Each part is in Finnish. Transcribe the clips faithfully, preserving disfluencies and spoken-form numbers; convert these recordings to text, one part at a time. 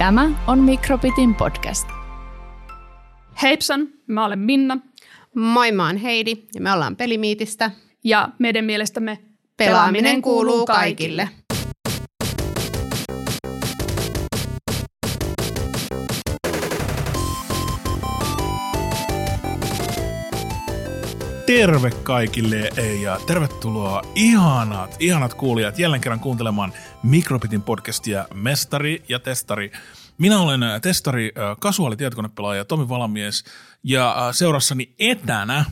Tämä on Mikrobitin podcast. Heipsan, mä olen Minna. Moi, mä oon Heidi ja me ollaan Pelimiitistä. Ja meidän mielestämme pelaaminen, pelaaminen kuuluu kaikille. Terve kaikille Eija. Tervetuloa ihanat, ihanat kuulijat jälleen kerran kuuntelemaan Mikrobitin podcastia Mestari ja Testari. Minä olen testari, kasuaali tietokonepelaaja Tomi Valamies ja seurassani etänä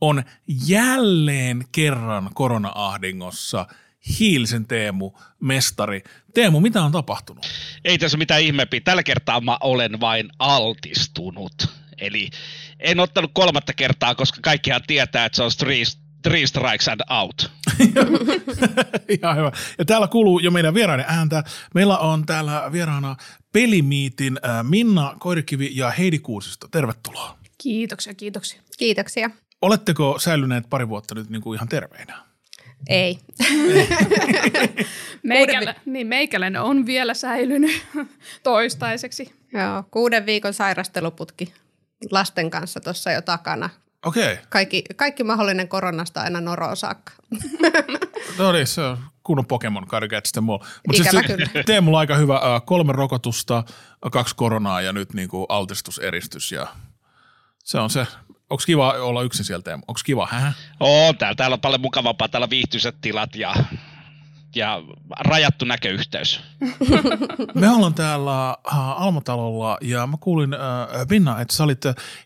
on jälleen kerran korona-ahdingossa Hiilisen Teemu, mestari. Teemu, mitä on tapahtunut? Ei tässä mitään ihmeempiä. Tällä kertaa mä olen vain altistunut. Eli en ottanut kolmatta kertaa, koska kaikkihan tietää, että se on three, three strikes and out. Ihan hyvä. Ja täällä kuuluu jo meidän vieraiden ääntä. Meillä on täällä vieraana Pelimiitin Minna Koirikivi ja Heidi Kuusisto. Tervetuloa. Kiitoksia, kiitoksia. Kiitoksia. Oletteko säilyneet pari vuotta nyt niin kuin ihan terveinä? Ei. Meikälä, niin meikäläinen on vielä säilynyt toistaiseksi. Joo, kuuden viikon sairasteluputki lasten kanssa tuossa jo takana. Okei. Okay. Kaikki, kaikki mahdollinen koronasta aina noroon saakka. No niin, se on kunnon Pokemon, gotta catch them all. Mutta siis Teemulla on aika hyvä, kolme rokotusta, kaksi koronaa ja nyt niinku altistuseristys ja se on se. Onko kiva olla yksin sieltä? Onko kiva? Hähä? Oo, täällä, täällä on paljon mukavampaa. Täällä on viihtyiset tilat ja, ja rajattu näköyhteys. Me ollaan täällä Almatalolla ja mä kuulin, Minna, että sä olit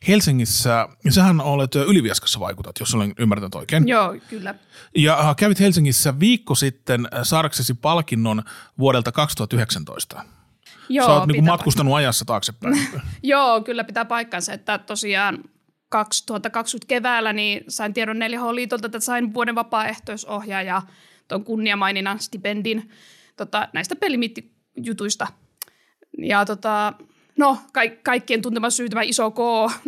Helsingissä. Sähän olet Ylivieskassa vaikutat, jos olen ymmärtänyt oikein. Joo, kyllä. Ja kävit Helsingissä viikko sitten saadaksesi palkinnon vuodelta kaksituhattayhdeksäntoista. Joo, sä oot niinku matkustanut ajassa taaksepäin. Joo, kyllä pitää paikkansa, että tosiaan kaksituhattakaksikymmentä keväällä niin sain tiedon neljä H-liitolta, että sain vuoden vapaaehtoisohjaaja tuon kunniamaininnan stipendin tota, näistä pelimiittijutuista. Ja tota, no, ka- kaikkien tuntema syy, tämä iso K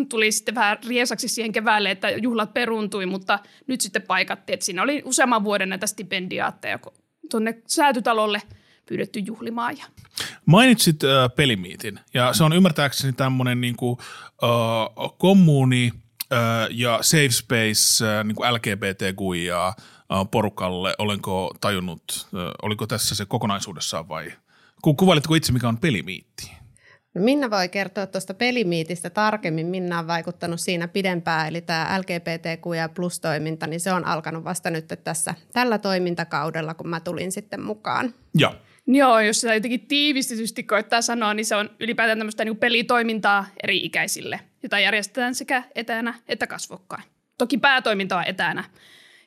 tuli sitten vähän riesaksi siihen keväälle, että juhlat peruuntui, mutta nyt sitten paikattiin, että siinä oli useamman vuoden näitä stipendiaatteja tuonne Säätytalolle pyydetty juhlimaan. Ja mainitsit äh, Pelimiitin ja se on ymmärtääkseni tämmöinen niinku, äh, kommuuni äh, ja safe space äh, niinku L G B T Q I A äh, porukalle. Olenko tajunnut, äh, oliko tässä se kokonaisuudessaan vai ku, kuvailitteko itse mikä on Pelimiitti? No Minna voi kertoa tuosta Pelimiitistä tarkemmin. Minna on vaikuttanut siinä pidempään, eli tämä L G B T Q I A plus toiminta, niin se on alkanut vasta nyt tässä tällä toimintakaudella, kun mä tulin sitten mukaan. Joo. Joo, jos sitä jotenkin tiivistetysti koittaa sanoa, niin se on ylipäätään tämmöistä niin kuin pelitoimintaa eri ikäisille, jota järjestetään sekä etänä että kasvokkain. Toki päätoiminta on etänä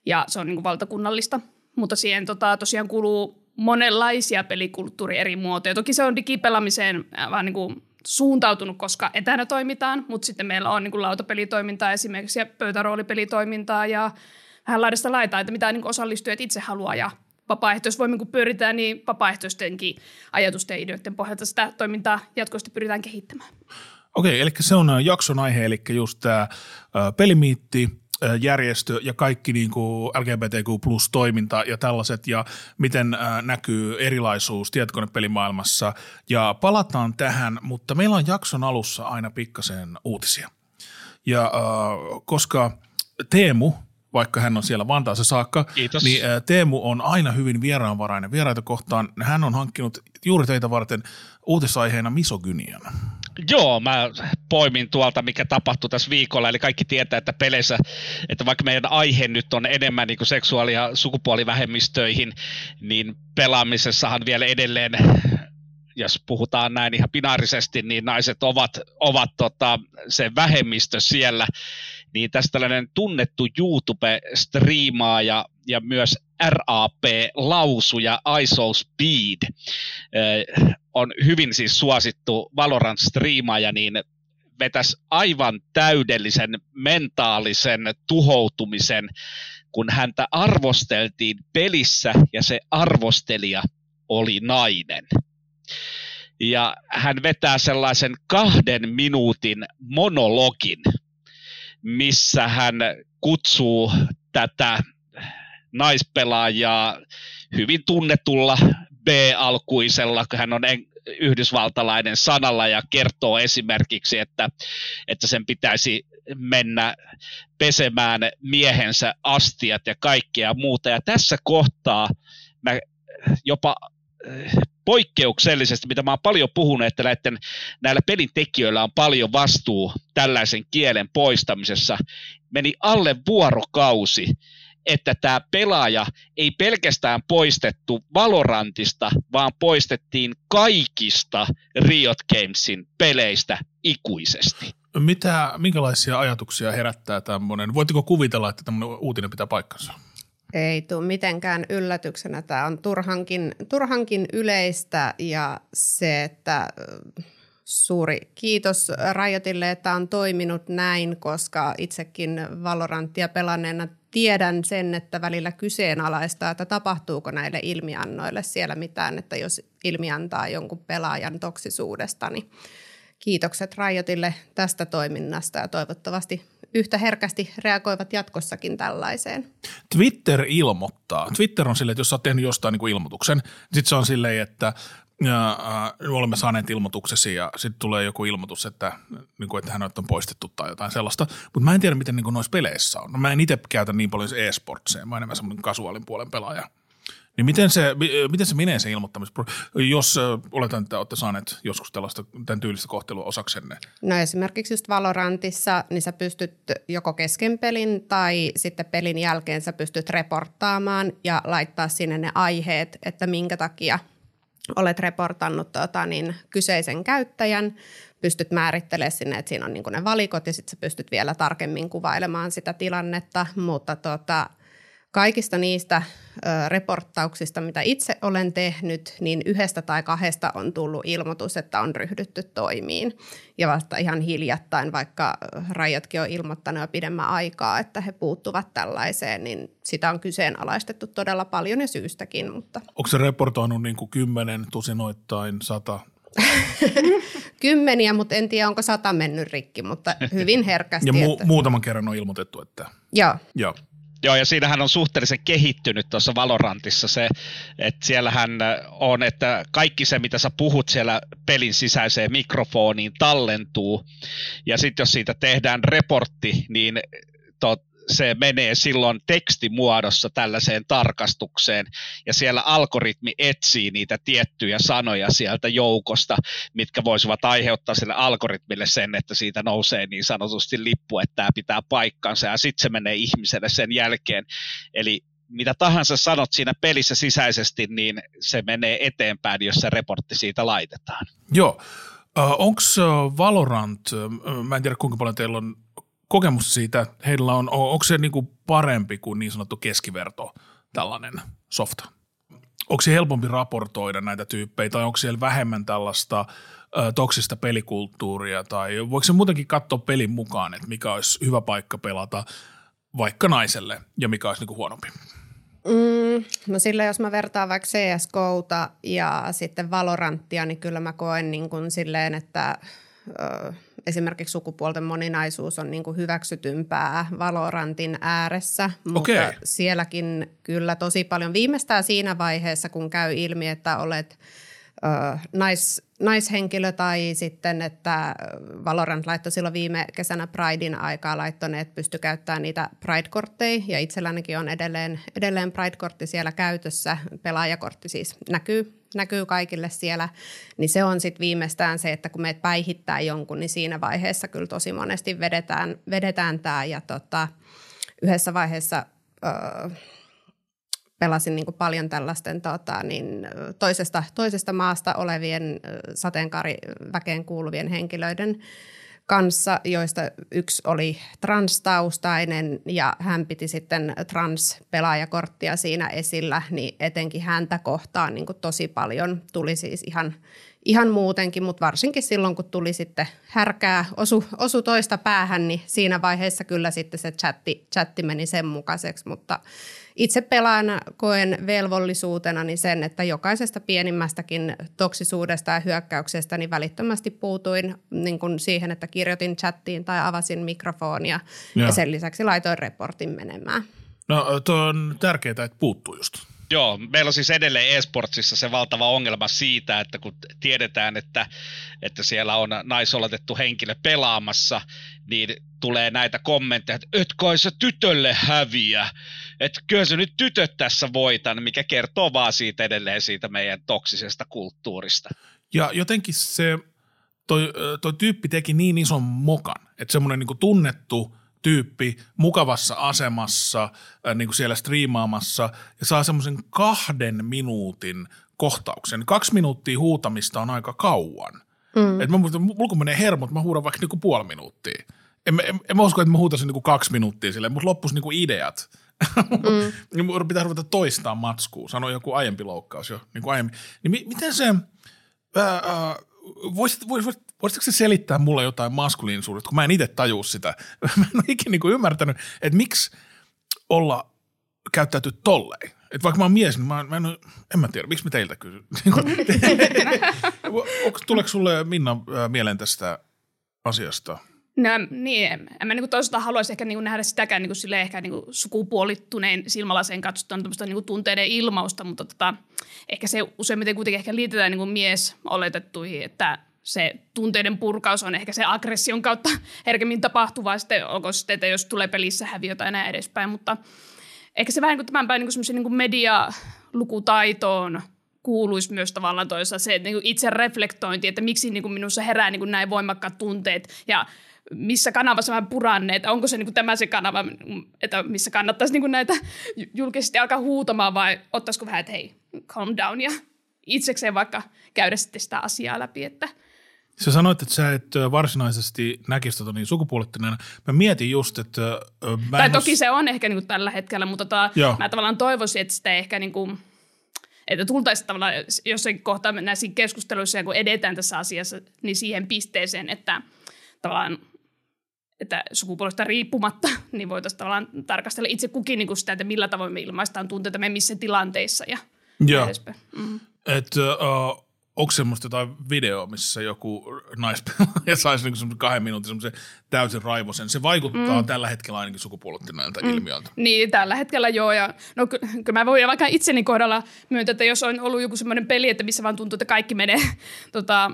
ja se on niin kuin valtakunnallista, mutta siihen tota, tosiaan kuluu monenlaisia pelikulttuuri eri muotoja. Toki se on digipelaamiseen vaan niin kuin suuntautunut, koska etänä toimitaan, mutta sitten meillä on niin kuin lautapelitoimintaa esimerkiksi ja pöytäroolipelitoimintaa ja vähän laidasta laitaa, että mitä niin kuin osallistujat itse haluaa ja vapaaehtoisvoimin, kun pyöritään, niin vapaaehtoistenkin ajatusten ja ideoiden pohjalta sitä toimintaa jatkuvasti pyritään kehittämään. Okei, eli se on jakson aihe, eli just tämä Pelimiitti, järjestö ja kaikki niin kuin L G B T Q plus toiminta ja tällaiset ja miten näkyy erilaisuus tietokonepelimaailmassa. Ja palataan tähän, mutta meillä on jakson alussa aina pikkasen uutisia. Ja koska Teemu, vaikka hän on siellä Vantaassa saakka, kiitos, niin Teemu on aina hyvin vieraanvarainen vieraita kohtaan. Hän on hankkinut juuri teitä varten uutisaiheena misogynian. Joo, mä poimin tuolta, mikä tapahtui tässä viikolla. Eli kaikki tietää, että peleissä, että vaikka meidän aihe nyt on enemmän niin kuin seksuaali- ja sukupuolivähemmistöihin, niin pelaamisessahan vielä edelleen, jos puhutaan näin ihan binaarisesti, niin naiset ovat, ovat tota, se vähemmistö siellä. Niin tässä tällainen tunnettu YouTube-striimaaja ja myös R A P-lausuja I S O Speed on hyvin siis suosittu Valorant-striimaaja, niin vetäisi aivan täydellisen mentaalisen tuhoutumisen, kun häntä arvosteltiin pelissä ja se arvostelija oli nainen. Ja hän vetää sellaisen kahden minuutin monologin, missä hän kutsuu tätä naispelaajaa hyvin tunnetulla B-alkuisella, kun hän on yhdysvaltalainen sanalla ja kertoo esimerkiksi, että, että sen pitäisi mennä pesemään miehensä astiat ja kaikkea muuta. Ja tässä kohtaa mä jopa poikkeuksellisesti, mitä mä oon paljon puhunut, että näiden, näillä pelintekijöillä on paljon vastuu tällaisen kielen poistamisessa, meni alle vuorokausi, että tämä pelaaja ei pelkästään poistettu Valorantista, vaan poistettiin kaikista Riot Gamesin peleistä ikuisesti. Mitä, minkälaisia ajatuksia herättää tämmöinen? Voitteko kuvitella, että tämmöinen uutinen pitää paikkansa? Ei tule mitenkään yllätyksenä. Tämä on turhankin, turhankin yleistä ja se, että suuri kiitos Riotille, että on toiminut näin, koska itsekin Valorantia pelanneena tiedän sen, että välillä kyseenalaistaa, että tapahtuuko näille ilmiannoille siellä mitään, että jos ilmiantaa jonkun pelaajan toksisuudesta, niin kiitokset Riotille tästä toiminnasta ja toivottavasti yhtä herkästi reagoivat jatkossakin tällaiseen. Twitter ilmoittaa. Twitter on silleen, että jos sä oot tehnyt jostain niin kuin ilmoituksen, niin sit se on silleen, että ja, äh, olemme saaneet ilmoituksesi ja sitten tulee joku ilmoitus, että, niin kuin, että hänet on poistettu tai jotain sellaista. Mutta mä en tiedä, miten niin kuin noissa peleissä on. No, mä en itse käytä niin paljon e-sportseja. Mä en enemmän semmoinen kasuaalin puolen pelaaja. Niin miten se, miten se menee se ilmoittamis? Jos oletan, että olette saaneet joskus tällaista, tämän tyylistä kohtelua osaksenne. No esimerkiksi just Valorantissa, niin sä pystyt joko kesken pelin tai sitten pelin jälkeen sä pystyt reporttaamaan ja laittaa sinne ne aiheet, että minkä takia olet reportannut tuota, niin kyseisen käyttäjän, pystyt määrittelemään sinne, että siinä on niin kuin ne valikot ja sitten sä pystyt vielä tarkemmin kuvailemaan sitä tilannetta, mutta tuota, kaikista niistä ö, reporttauksista, mitä itse olen tehnyt, niin yhdestä tai kahdesta on tullut ilmoitus, että on ryhdytty toimiin. Ja vasta ihan hiljattain, vaikka Riotkin on ilmoittanut jo pidemmän aikaa, että he puuttuvat tällaiseen, niin sitä on kyseenalaistettu todella paljon ja syystäkin. Mutta. Onko se reportoinut niin kuin kymmenen, tusinoittain, sata? Kymmeniä, mutta en tiedä, onko sata mennyt rikki, mutta hyvin herkästi. Ja mu- että... muutaman kerran on ilmoitettu, että... Joo. Joo. Joo, ja siinähän on suhteellisen kehittynyt tuossa Valorantissa se, että siellähän on, että kaikki se, mitä sä puhut siellä pelin sisäiseen mikrofoniin tallentuu, ja sitten jos siitä tehdään reportti, niin to, se menee silloin tekstimuodossa tällaiseen tarkastukseen, ja siellä algoritmi etsii niitä tiettyjä sanoja sieltä joukosta, mitkä voisivat aiheuttaa sille algoritmille sen, että siitä nousee niin sanotusti lippu, että tämä pitää paikkansa, ja sitten se menee ihmiselle sen jälkeen. Eli mitä tahansa sanot siinä pelissä sisäisesti, niin se menee eteenpäin, jos se reportti siitä laitetaan. Joo. Onko Valorant, mä en tiedä kuinka paljon teillä on kokemus siitä, heillä on, onko se niin kuin parempi kuin niin sanottu keskiverto, tällainen softa? Onko se helpompi raportoida näitä tyyppejä tai onko siellä vähemmän tällaista ö, toksista pelikulttuuria tai voiko se muutenkin katsoa pelin mukaan, että mikä olisi hyvä paikka pelata vaikka naiselle ja mikä olisi niin kuin huonompi? Mm, no sillä jos mä vertaan vaikka C S K:ta ja sitten Valoranttia, niin kyllä mä koen niin kuin silleen, että ö, esimerkiksi sukupuolten moninaisuus on niin kuin hyväksytympää Valorantin ääressä, mutta okay. Sielläkin kyllä tosi paljon viimeistään siinä vaiheessa, kun käy ilmi, että olet ö, nais, naishenkilö tai sitten, että Valorant laittoi silloin viime kesänä Pridein aikaa laittoneet, pysty käyttämään niitä Pride-kortteja ja itsellänikin on edelleen, edelleen Pride-kortti siellä käytössä, pelaajakortti siis näkyy. näkyy kaikille siellä, niin se on sitten viimeistään se, että kun meitä päihittää jonkun, niin siinä vaiheessa kyllä tosi monesti vedetään, vedetään tämä. Ja tota, yhdessä vaiheessa öö, pelasin niinku paljon tällaisten tota, niin, toisesta, toisesta maasta olevien sateenkaariväkeen kuuluvien henkilöiden kanssa, joista yksi oli transtaustainen ja hän piti sitten transpelaajakorttia siinä esillä, niin etenkin häntä kohtaan niin kuin tosi paljon tuli siis ihan, ihan muutenkin, mutta varsinkin silloin, kun tuli sitten härkää, osu, osu toista päähän, niin siinä vaiheessa kyllä sitten se chatti, chatti meni sen mukaiseksi, mutta itse pelaana koen velvollisuutena niin sen, että jokaisesta pienimmästäkin toksisuudesta ja hyökkäyksestä niin välittömästi puutuin niin kuin siihen, että kirjoitin chattiin tai avasin mikrofonia ja, ja sen lisäksi laitoin reportin menemään. No, tuo on tärkeää, että puuttuu just. Joo, meillä on siis edelleen eSportsissa se valtava ongelma siitä, että kun tiedetään, että, että siellä on naisolotettu henkilö pelaamassa, niin tulee näitä kommentteja, että et kai sä tytölle häviä, että kyllä se nyt tytöt tässä voitan, mikä kertoo vaan siitä edelleen siitä meidän toksisesta kulttuurista. Ja jotenkin se, toi, toi tyyppi teki niin ison mokan, että semmoinen niinku tunnettu tyyppi mukavassa asemassa, niin kuin siellä striimaamassa, ja saa semmoisen kahden minuutin kohtauksen. Kaksi minuuttia huutamista on aika kauan. Mm. Et mä, mulla kun menee hermot, mä huudan vaikka niinku puoli minuuttia. En, en, en mä usko, että mä huutasin niinku kaksi minuuttia silleen, mutta loppuisi niinku ideat. Mm. Mun pitää ruveta toistaa matskua, sanoi joku aiempi loukkaus jo, niin kuin aiemmin. Niin mi, miten se, ää, ää, voisit, voisit, voisit voisitko se selittää mulle jotain maskuliinisuudesta, kun mä en itse tajua sitä. Mä en ole ikinä niin kuin ymmärtänyt, että miksi olla käyttäytyy tolleen. Että vaikka mä oon mies, niin mä, mä en, en mä tiedä, miksi mä teiltä kysyn. Tuleeko sulle, Minna, mieleen tästä asiasta? No niin, en mä niin toisaalta haluaisi ehkä niin nähdä sitäkään niin sille ehkä niin sukupuolittuneen silmälaseen katsotaan tämmöistä niin tunteiden ilmausta, mutta tota, ehkä se useimmiten kuitenkin ehkä liitetään niin mies oletettuihin, että se tunteiden purkaus on ehkä se aggression kautta herkemmin tapahtuvaa, sitten olkoon sitten, että jos tulee pelissä häviö tai näin edespäin, mutta ehkä se vähän niin tämän päin niin niin medialukutaitoon kuuluisi myös tavallaan toisaalta se niin itse reflektointi, että miksi niin minussa herää niin näin voimakkaat tunteet ja missä kanavassa mä puran ne, että onko se niin tämä se kanava, että missä kannattaisi niin näitä julkisesti alkaa huutamaan vai ottaisiko vähän, että hei, calm down ja itsekseen vaikka käydä sitten sitä asiaa läpi, että sä sanoit, että sä et varsinaisesti näkisi tota niin sukupuolittuneena. Mä mietin just, että Mä tai toki os... se on ehkä niin kuin tällä hetkellä, mutta tota, mä tavallaan toivoisin, että sitä ehkä niin kuin, että tultaisiin tavallaan jossakin kohtaa näissä keskusteluissa ja kun edetään tässä asiassa, niin siihen pisteeseen, että tavallaan että sukupuolesta riippumatta, niin voitaisiin tavallaan tarkastella itse kukin niin kuin sitä, että millä tavoin me ilmaistaan tunteita me missä tilanteissa ja joo. Mm-hmm. Että uh... onko semmoista jotain videoa, missä joku naispelaaja saisi niinku semmoisen kahden minuutin semmoisen täysin raivosen? Se vaikuttaa mm. tällä hetkellä ainakin sukupuolittuneelta mm. ilmiöltä. Niin, tällä hetkellä joo. Ja no kyllä ky- mä voin vaikka itseni kohdalla myöntää, että jos on ollut joku semmoinen peli, että missä vaan tuntuu, että kaikki menee tota,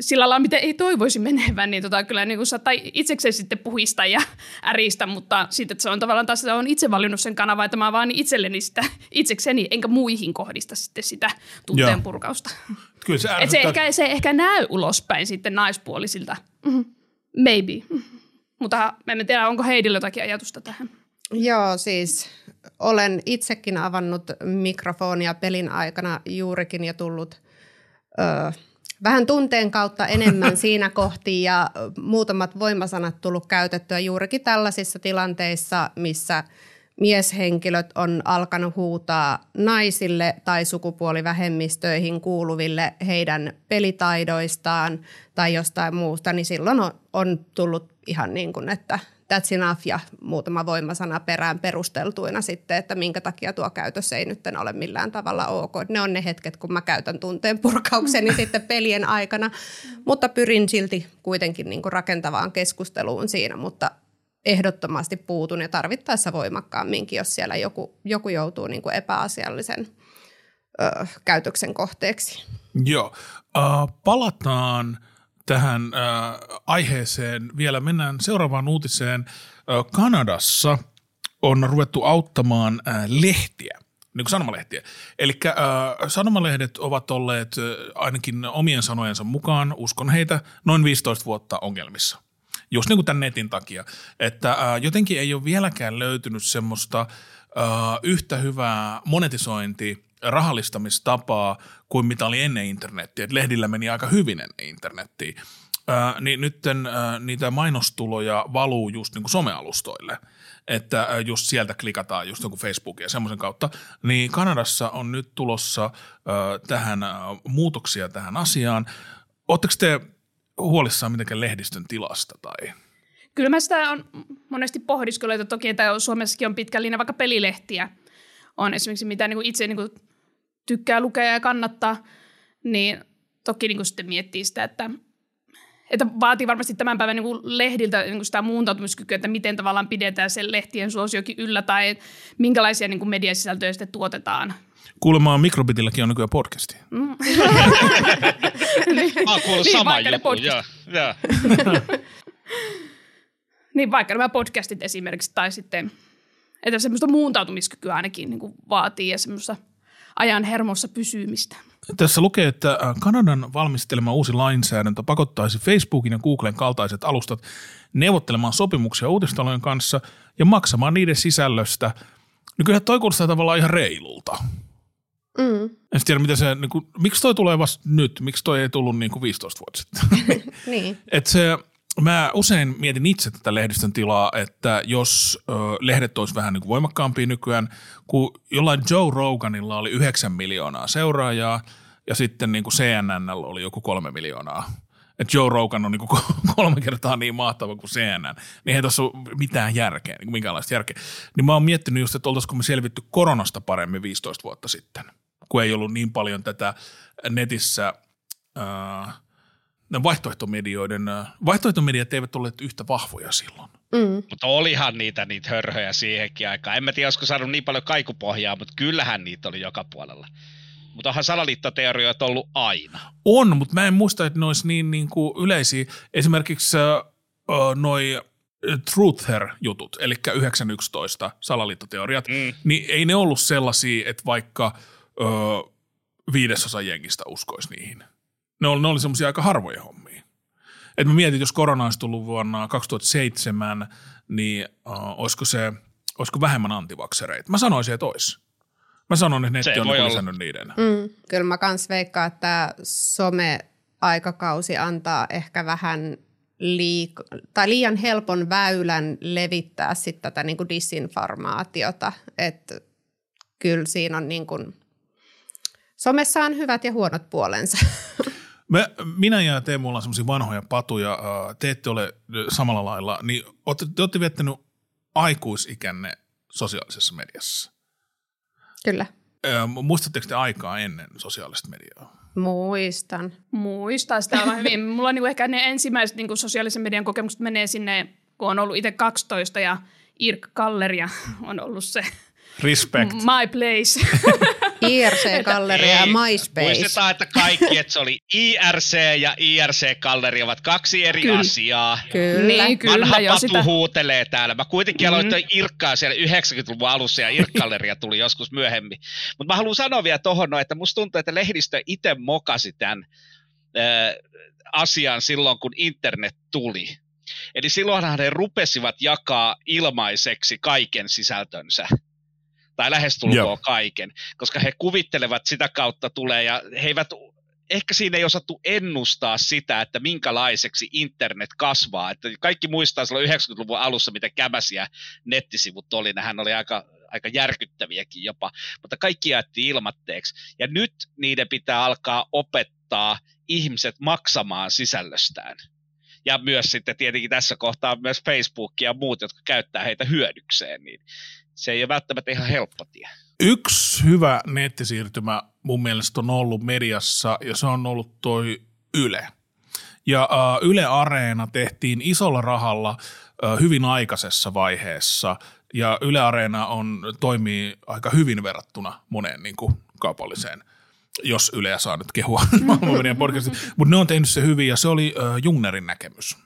sillä lailla, mitä ei toivoisi menevän, niin tota, kyllä niin saattaa itsekseen sitten puhista ja äristä, mutta siitä, että se on tavallaan taas, että on itse valinnut sen kanavan, että mä vaan itselleni sitä itsekseni, enkä muihin kohdista sitten sitä tunteen purkausta. Kyllä se ärsyttää. Se ehkä, se ehkä näy ulospäin sitten naispuolisilta. Mm-hmm. Maybe. Mm-hmm. Mutta me emme tiedä, onko Heidillä jotakin ajatusta tähän. Joo, siis olen itsekin avannut mikrofonia pelin aikana juurikin ja tullut Öö, vähän tunteen kautta enemmän siinä kohti ja muutamat voimasanat tullut käytettyä juurikin tällaisissa tilanteissa, missä mieshenkilöt on alkanut huutaa naisille tai sukupuolivähemmistöihin kuuluville heidän pelitaidoistaan tai jostain muusta, niin silloin on, on tullut ihan niin kuin, että that's enough ja muutama voimasana perään perusteltuina sitten, että minkä takia tuo käytös ei nyt ole millään tavalla ok. Ne on ne hetket, kun mä käytän tunteen purkaukseni sitten pelien aikana, mutta pyrin silti kuitenkin niin kuin rakentavaan keskusteluun siinä, mutta ehdottomasti puutun ja tarvittaessa voimakkaamminkin, jos siellä joku, joku joutuu niin kuin epäasiallisen ö, käytöksen kohteeksi. Joo, uh, palataan tähän äh, aiheeseen vielä. Mennään seuraavaan uutiseen. Äh, Kanadassa on ruvettu auttamaan äh, lehtiä, niin kuin sanomalehtiä. Elikkä äh, sanomalehdet ovat olleet äh, ainakin omien sanojensa mukaan, uskon heitä, noin viisitoista vuotta ongelmissa. Just niin kuin tämän netin takia. Että äh, jotenkin ei ole vieläkään löytynyt semmoista äh, yhtä hyvää monetisointi rahallistamistapaa kuin mitä oli ennen internettiä. Et lehdillä meni aika hyvin ennen internettiä. Ää, niin nyt ää, niitä mainostuloja valuu just niinku somealustoille, että ää, just sieltä klikataan just joku Facebookin ja semmoisen kautta. Niin Kanadassa on nyt tulossa ää, tähän ää, muutoksia tähän asiaan. Oletteko te huolissaan mitenkään lehdistön tilasta tai? Kyllä mä sitä on monesti pohdiskellut, että toki että Suomessakin on pitkä linja vaikka pelilehtiä. On esimerkiksi mitä niin kuin itse niin kuin tykkää lukea ja kannattaa, niin toki niin kuin sitten miettii sitä, että, Että vaatii varmasti tämän päivän niin kuin lehdiltä niin kuin sitä muuntautumiskykyä, että miten tavallaan pidetään sen lehtien suosiokin yllä tai minkälaisia niin kuin mediasisältöjä sitten tuotetaan. Kuulemaan Mikrobitilläkin on nykyään podcasti. Mm. Mä oon kuullut sama juttu. Niin vaikka nämä podcastit esimerkiksi tai sitten, että semmoista muuntautumiskykyä ainakin niin kuin vaatii ja semmoista ajan hermossa pysymistä. Tässä lukee, että Kanadan valmistelema uusi lainsäädäntö pakottaisi Facebookin ja Googlen kaltaiset alustat neuvottelemaan sopimuksia uutistalojen kanssa ja maksamaan niiden sisällöstä. No kyllähän toi kuulostaa tavallaan ihan reilulta. Mm. En tiedä, mitä se, niin kuin, miksi toi tulee vasta nyt? Miksi toi ei tullut niin kuin viisitoista vuotta sitten? Niin. Et se, mä usein mietin itse tätä lehdistön tilaa, että jos ö, lehdet olisi vähän niin kuin voimakkaampia nykyään, kun jollain Joe Roganilla oli yhdeksän miljoonaa seuraajaa ja sitten niin kuin C N N:llä oli joku kolme miljoonaa. Että Joe Rogan on niin kuin kolme kertaa niin mahtava kuin C N N. Niin ei tuossa ole mitään järkeä, niin minkäänlaista järkeä. Niin mä oon miettinyt just, että oltaisiko me selvitty koronasta paremmin viisitoista vuotta sitten, kun ei ollut niin paljon tätä netissä äh, – Vaihtoehtomedioiden, vaihtoehtomediat eivät olleet yhtä vahvoja silloin. Mm. Mutta olihan niitä niitä hörhöjä siihenkin aikaan. En mä tiedä, olisiko saanut niin paljon kaikupohjaa, mutta kyllähän niitä oli joka puolella. Mutta onhan salaliittoteorioita ollut aina. On, mutta mä en muista, että ne olisi niin, niin kuin yleisiä. Esimerkiksi äh, noi Truther-jutut, eli yhdeksän yksitoista salaliittoteoriat, mm. niin ei ne ollut sellaisia, että vaikka äh, viidesosa jengistä uskoisi niihin. Ne oli, oli semmoisia aika harvoja hommia. Et mä mietin, jos korona olisi tullut vuonna kaksituhattaseitsemän, niin uh, olisiko, se, olisiko vähemmän antivaksereita? Mä sanoisin, että olisi. Mä sanon, että netti on lisännyt niiden. Mm, kyllä mä kans veikkaan, että tämä some-aikakausi antaa ehkä vähän liik- tai liian helpon väylän levittää sit tätä niinku disinformaatiota. Että kyllä siinä on niinku, somessa on hyvät ja huonot puolensa. Mä, minä ja Teemu ollaan semmoisia vanhoja patuja, te ette ole samalla lailla, niin ootte, te ootte viettänyt aikuisikänne sosiaalisessa mediassa. Kyllä. Ö, muistatteko te aikaa ennen sosiaalista mediaa? Muistan. Muistan sitä aivan hyvin. Mulla on niinku ehkä ne ensimmäiset niinku sosiaalisen median kokemukset menee sinne, kun on ollut itse kaksitoista ja I R C-Galleria on ollut se. Respect. My place. I R C-Galleria ja MySpace. Muistetaan, että kaikki, että se oli I R C ja I R C-Galleria ovat kaksi eri kyllä. asiaa. Kyllä. Niin, kyllä, vanha patu sitä huutelee täällä. Mä kuitenkin mm-hmm. aloin toi I R C:aa siellä yhdeksänkymmentäluvun alussa ja I R C-Galleria tuli joskus myöhemmin. Mutta mä haluan sanoa vielä tohon, no, että musta tuntuu, että lehdistö itse mokasi tämän ö, asian silloin, kun internet tuli. Eli silloinhan he rupesivat jakaa ilmaiseksi kaiken sisältönsä. Tai lähestulkoon yep. kaiken, koska he kuvittelevat sitä kautta tulee ja he eivät, ehkä siinä ei osattu ennustaa sitä, että minkälaiseksi internet kasvaa. Että kaikki muistaa silloin yhdeksänkymmentäluvun alussa, miten kämäsiä nettisivut oli, nehän oli aika, aika järkyttäviäkin jopa, mutta kaikki jaettiin ilmatteeksi. Ja nyt niiden pitää alkaa opettaa ihmiset maksamaan sisällöstään. Ja myös sitten tietenkin tässä kohtaa myös Facebook ja muut, jotka käyttää heitä hyödykseen, niin se ei ole välttämättä ihan helppo tie. Yksi hyvä nettisiirtymä mun mielestä on ollut mediassa, ja se on ollut toi Yle. Ja uh, Yle Areena tehtiin isolla rahalla uh, hyvin aikaisessa vaiheessa, ja Yle Areena on, toimii aika hyvin verrattuna moneen niin kuin kaupalliseen, jos Yleä saa nyt kehua maailmanmedian podcastiin. Mutta ne on tehnyt se hyvin, ja se oli uh, Jungnerin näkemys.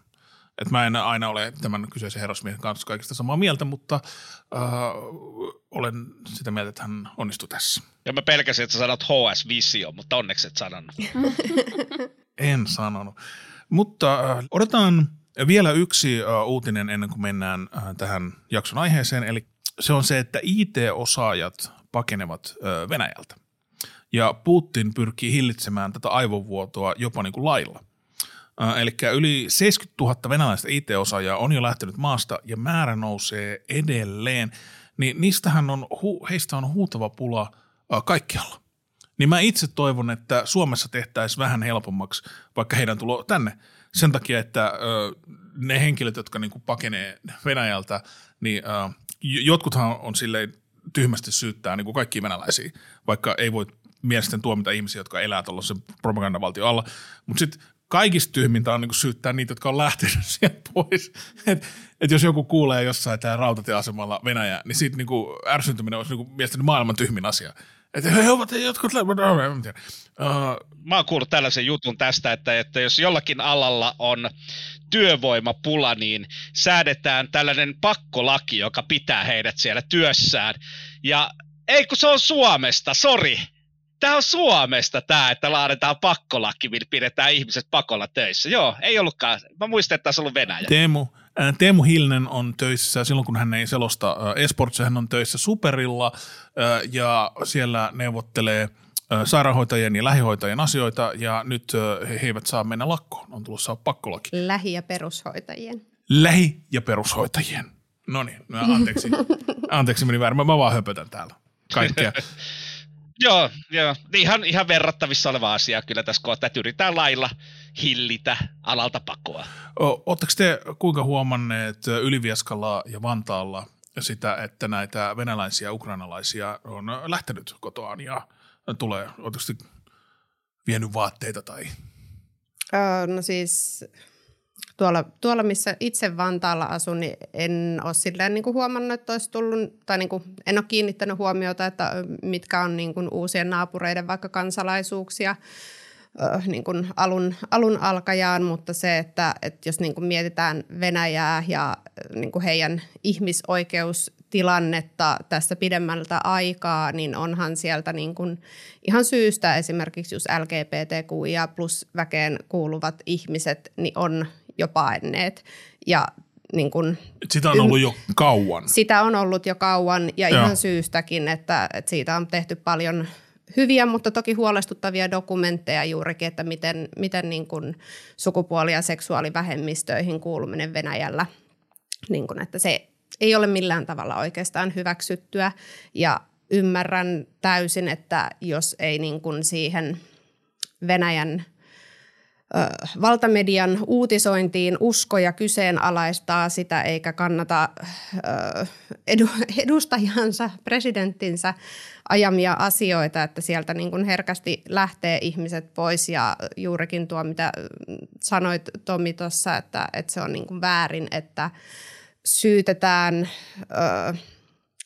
Et mä en aina ole tämän kyseisen herrasmiehen kanssa kaikista samaa mieltä, mutta äh, olen sitä mieltä, että hän onnistui tässä. Ja mä pelkäsin, että sä sanot H S-visio, mutta onneksi et sanonut. En sanonut. Mutta äh, odotetaan vielä yksi äh, uutinen ennen kuin mennään äh, tähän jakson aiheeseen. Eli se on se, että I T-osaajat pakenevat äh, Venäjältä. Ja Putin pyrkii hillitsemään tätä aivovuotoa jopa niin kuin lailla. Eli yli seitsemänkymmentätuhatta venäläistä I T-osaajaa on jo lähtenyt maasta ja määrä nousee edelleen. Niin niistähän on, heistä on huutava pula kaikkialla. Niin mä itse toivon, että Suomessa tehtäisiin vähän helpommaksi vaikka heidän tulo tänne. Sen takia, että ne henkilöt, jotka niinku pakenee Venäjältä, niin jotkuthan on silleen tyhmästi syyttää niinku kaikkia venäläisiä, vaikka ei voi mielestäni tuomita ihmisiä, jotka elää tuollaisen propagandavaltion alla. Mutta sitten kaikista tyhmintä on niin kuin syyttää niitä, jotka on lähtenyt sieltä pois. Että et jos joku kuulee jossain täällä rautatieasemalla Venäjää, niin siitä niin kuin ärsyntyminen olisi niin kuin mielestäni maailman tyhmin asia. Että he ovat jotkut... Mä oon kuullut tällaisen jutun tästä, että, että jos jollakin alalla on työvoimapula, niin säädetään tällainen pakkolaki, joka pitää heidät siellä työssään. Ja ei kun se on Suomesta, sori. Tämä on Suomesta tämä, että laadetaan pakkolaki, millä pidetään ihmiset pakolla töissä. Joo, ei ollutkaan. Mä muistan, että tässä on ollut Venäjä. Teemu, äh, Teemu Hilnen on töissä silloin, kun hän ei selosta äh, esportsia. Hän on töissä Superilla äh, ja siellä neuvottelee äh, sairaanhoitajien ja lähihoitajien asioita. Ja nyt äh, he eivät saa mennä lakkoon. On tulossa pakkolaki. Lähi- ja perushoitajien. Lähi- ja perushoitajien. No niin, anteeksi. Anteeksi, meni väärin. Mä, mä vaan höpötän täällä kaikkea. Joo, joo. Ihan, ihan verrattavissa oleva asia kyllä tässä kohtaa, että yritetään lailla hillitä alalta pakoa. Oletteko te kuinka huomanneet Ylivieskalla ja Vantaalla sitä, että näitä venäläisiä ja ukrainalaisia on lähtenyt kotoaan ja tulee? Oletteko te vienyt vaatteita tai? No siis tuolla, tuolla missä itse Vantaalla asun, niin en ole silleen niin kuin huomannut, että olisi tullut, tai niin kuin, en ole kiinnittänyt huomiota, että mitkä on niin kuin uusien naapureiden vaikka kansalaisuuksia niin kuin alun, alun alkajaan, mutta se, että, että jos niin kuin mietitään Venäjää ja niin kuin heidän ihmisoikeustilannetta tästä pidemmältä aikaa, niin onhan sieltä niin kuin ihan syystä esimerkiksi just L G B T Q I A plus väkeen kuuluvat ihmiset, niin on jo paineet. Ja niin kun, sitä on ollut jo kauan. Sitä on ollut jo kauan ja ihan ja. syystäkin, että, että siitä on tehty paljon hyviä, mutta toki huolestuttavia dokumentteja juurikin, että miten, miten niin kun sukupuoli- ja seksuaalivähemmistöihin kuuluminen Venäjällä, niin kun, että se ei ole millään tavalla oikeastaan hyväksyttyä. Ja ymmärrän täysin, että jos ei niin kun siihen Venäjän valtamedian uutisointiin usko ja kyseenalaistaa sitä eikä kannata edustajansa, presidenttinsä ajamia asioita, että sieltä niin kuin herkästi lähtee ihmiset pois ja juurikin tuo, mitä sanoit Tomi tuossa, että, että se on niin kuin väärin, että syytetään ö,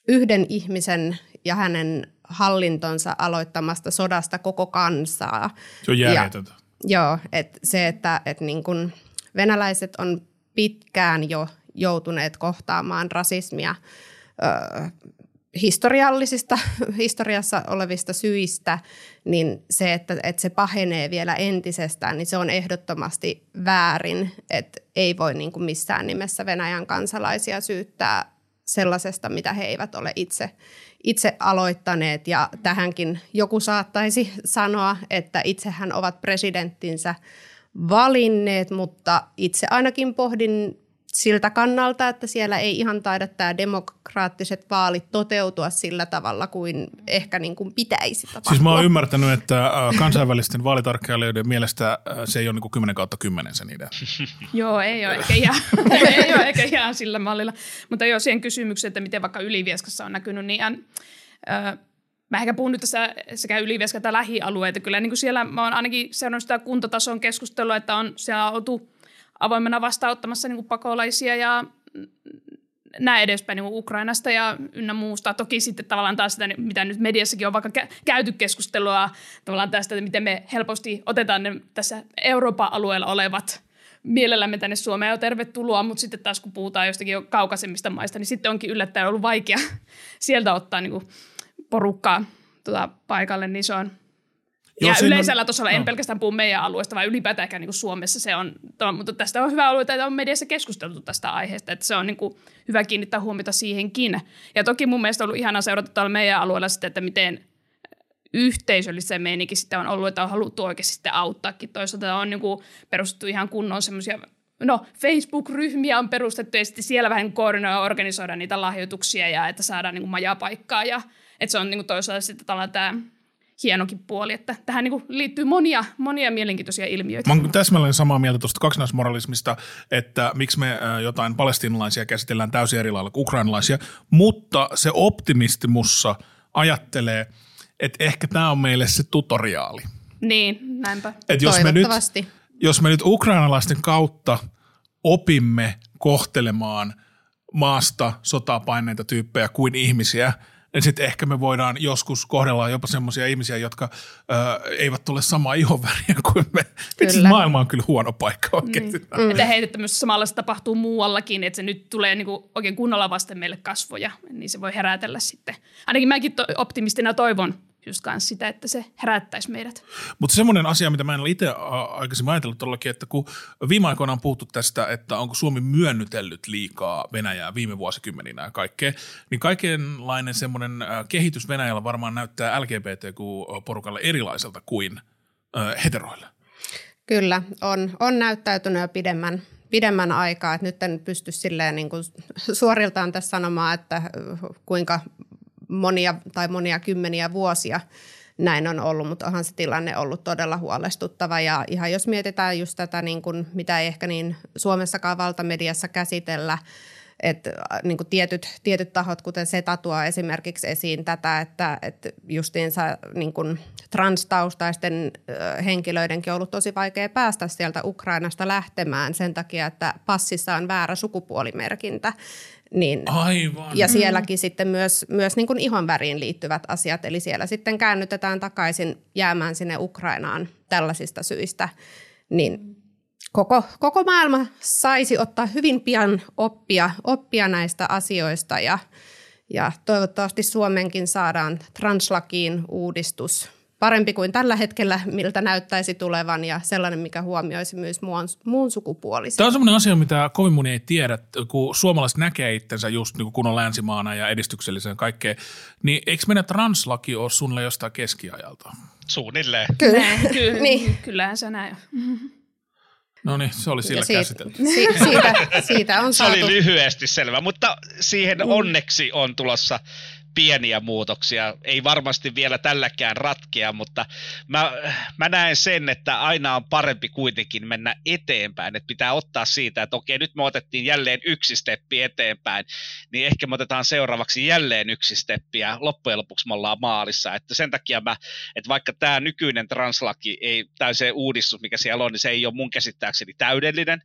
yhden ihmisen ja hänen hallintonsa aloittamasta sodasta koko kansaa. Se on järjetöntä. Joo, että se, että, että niin kun venäläiset on pitkään jo joutuneet kohtaamaan rasismia ö, historiallisista, historiassa olevista syistä, niin se, että, että se pahenee vielä entisestään, niin se on ehdottomasti väärin, että ei voi niin kun missään nimessä Venäjän kansalaisia syyttää sellaisesta, mitä he eivät ole itse itse aloittaneet, ja tähänkin joku saattaisi sanoa, että itsehän ovat presidenttinsä valinneet, mutta itse ainakin pohdin siltä kannalta, että siellä ei ihan taida tämä demokraattiset vaalit toteutua sillä tavalla kuin ehkä niin kuin pitäisi tapahtua. Siis mä oon ymmärtänyt, että kansainvälisten vaalitarkkailijoiden mielestä se ei ole niin kuin kymmenen kautta kymmenen sen idea. Joo, ei ole eikä jää. Ei ole eikä jää sillä mallilla. Mutta joo, siihen kysymykseen, että miten vaikka Ylivieskassa on näkynyt, niin en, ö, mä ehkä puhun nyt tässä sekä Ylivieskä että lähialueita. Kyllä niin kuin siellä mä oon ainakin seurannut sitä kuntatason keskustelua, että on siellä oltu avoimena vastaanottamassa niin kuin pakolaisia ja näin edespäin niin kuin Ukrainasta ja ynnä muusta. Toki sitten tavallaan taas sitä, mitä nyt mediassakin on vaikka käyty keskustelua, tavallaan tästä, että miten me helposti otetaan ne tässä Euroopan alueella olevat mielellämme tänne Suomeen ja tervetuloa, mutta sitten taas kun puhutaan jostakin kaukaisemmista maista, niin sitten onkin yllättäen ollut vaikea sieltä ottaa niin kuin porukkaa tuota, paikalle, niin se on. Ja Joo, yleisellä tasolla en no. pelkästään puhu meidän alueesta, vaan ylipäätäänkään niin kuin Suomessa se on, mutta tästä on hyvä alue, että on mediassa keskusteltu tästä aiheesta, että se on niin kuin hyvä kiinnittää huomiota siihenkin. Ja toki mun mielestä on ollut ihanaa seurata täällä meidän alueella sitä, että miten yhteisöllistä meininki sitä on ollut, että on haluttu oikeasti sitten auttaakin. Toisaalta on niin kuin perustettu ihan kunnon semmoisia, no Facebook-ryhmiä on perustettu ja sitten siellä vähän koordinoida ja organisoida niitä lahjoituksia ja että saadaan niin kuin majapaikkaa ja että se on niin kuin toisaalta sitten tämä hienokin puoli, että tähän niin liittyy monia, monia mielenkiintoisia ilmiöitä. Mä oon täsmälleen samaa mieltä tuosta kaksinaismoralismista, että miksi me jotain palestiinalaisia käsitellään täysin eri lailla kuin ukrainalaisia, mutta se optimistimussa ajattelee, että ehkä tämä on meille se tutoriaali. Niin, näinpä. Et jos me nyt, jos me nyt ukrainalaisten kautta opimme kohtelemaan maasta sotaa paineita tyyppejä kuin ihmisiä, niin sitten ehkä me voidaan joskus kohdella jopa semmoisia ihmisiä, jotka ö, eivät tule samaa ihonväriä kuin me. Vitsi, maailma on kyllä huono paikka oikeasti. Mm. Mm. Että heitä tämmöistä samalla se tapahtuu muuallakin, että se nyt tulee niinku oikein kunnolla vasten meille kasvoja, niin se voi herätellä sitten. Ainakin mäkin to- optimistina toivon just kanssa sitä, että se herättäisi meidät. Mutta semmoinen asia, mitä mä en ole itse aikaisemmin ajatellut todellakin, että kun viime aikoina on puhuttu tästä, että onko Suomi myönnytellyt liikaa Venäjää viime vuosikymmeninä ja kaikkea, niin kaikenlainen semmoinen kehitys Venäjällä varmaan näyttää L G B T Q-porukalle erilaiselta kuin heteroille. Kyllä, on, on näyttäytynyt jo pidemmän. pidemmän aikaa. Et nyt en pysty silleen niin kuin suoriltaan tässä sanomaan, että kuinka monia tai monia kymmeniä vuosia näin on ollut, mutta onhan se tilanne ollut todella huolestuttava. Ja ihan jos mietitään just tätä, niin kuin, mitä ei ehkä niin Suomessakaan valtamediassa käsitellä, että niin kuin tietyt, tietyt tahot, kuten Seta tuo esimerkiksi esiin tätä, että, että justiinsa niin kuin transtaustaisten henkilöidenkin on ollut tosi vaikea päästä sieltä Ukrainasta lähtemään sen takia, että passissa on väärä sukupuolimerkintä. Niin, aivan. Ja sielläkin sitten myös, myös niin kuin ihonväriin liittyvät asiat, eli siellä sitten käännytetään takaisin jäämään sinne Ukrainaan tällaisista syistä, niin koko, koko maailma saisi ottaa hyvin pian oppia, oppia näistä asioista ja, ja toivottavasti Suomenkin saadaan translakiin uudistus parempi kuin tällä hetkellä, miltä näyttäisi tulevan ja sellainen, mikä huomioisi myös muun, muun sukupuolisen. Tämä on sellainen asia, mitä kovin moni ei tiedä, kun suomalaiset näkee itsensä just niin kun on länsimaana ja edistyksellisen kaikkea, niin eikö meidän translaki ole sulle jostain keskiajalta? Suunnilleen. Kyllä. Kyllä. Niin. Kyllähän se näin on. No niin, se oli sillä käsitelty. Siitä, siitä, siitä on saatu. Se oli lyhyesti selvä, mutta siihen onneksi on tulossa pieniä muutoksia. Ei varmasti vielä tälläkään ratkea, mutta mä, mä näen sen, että aina on parempi kuitenkin mennä eteenpäin. Että pitää ottaa siitä, että okei, nyt me otettiin jälleen yksi steppi eteenpäin, niin ehkä me otetaan seuraavaksi jälleen yksi steppi ja loppujen lopuksi me ollaan maalissa. Että sen takia mä, että vaikka tämä nykyinen translaki ei täysin uudistus, mikä siellä on, niin se ei ole mun käsittääkseni täydellinen.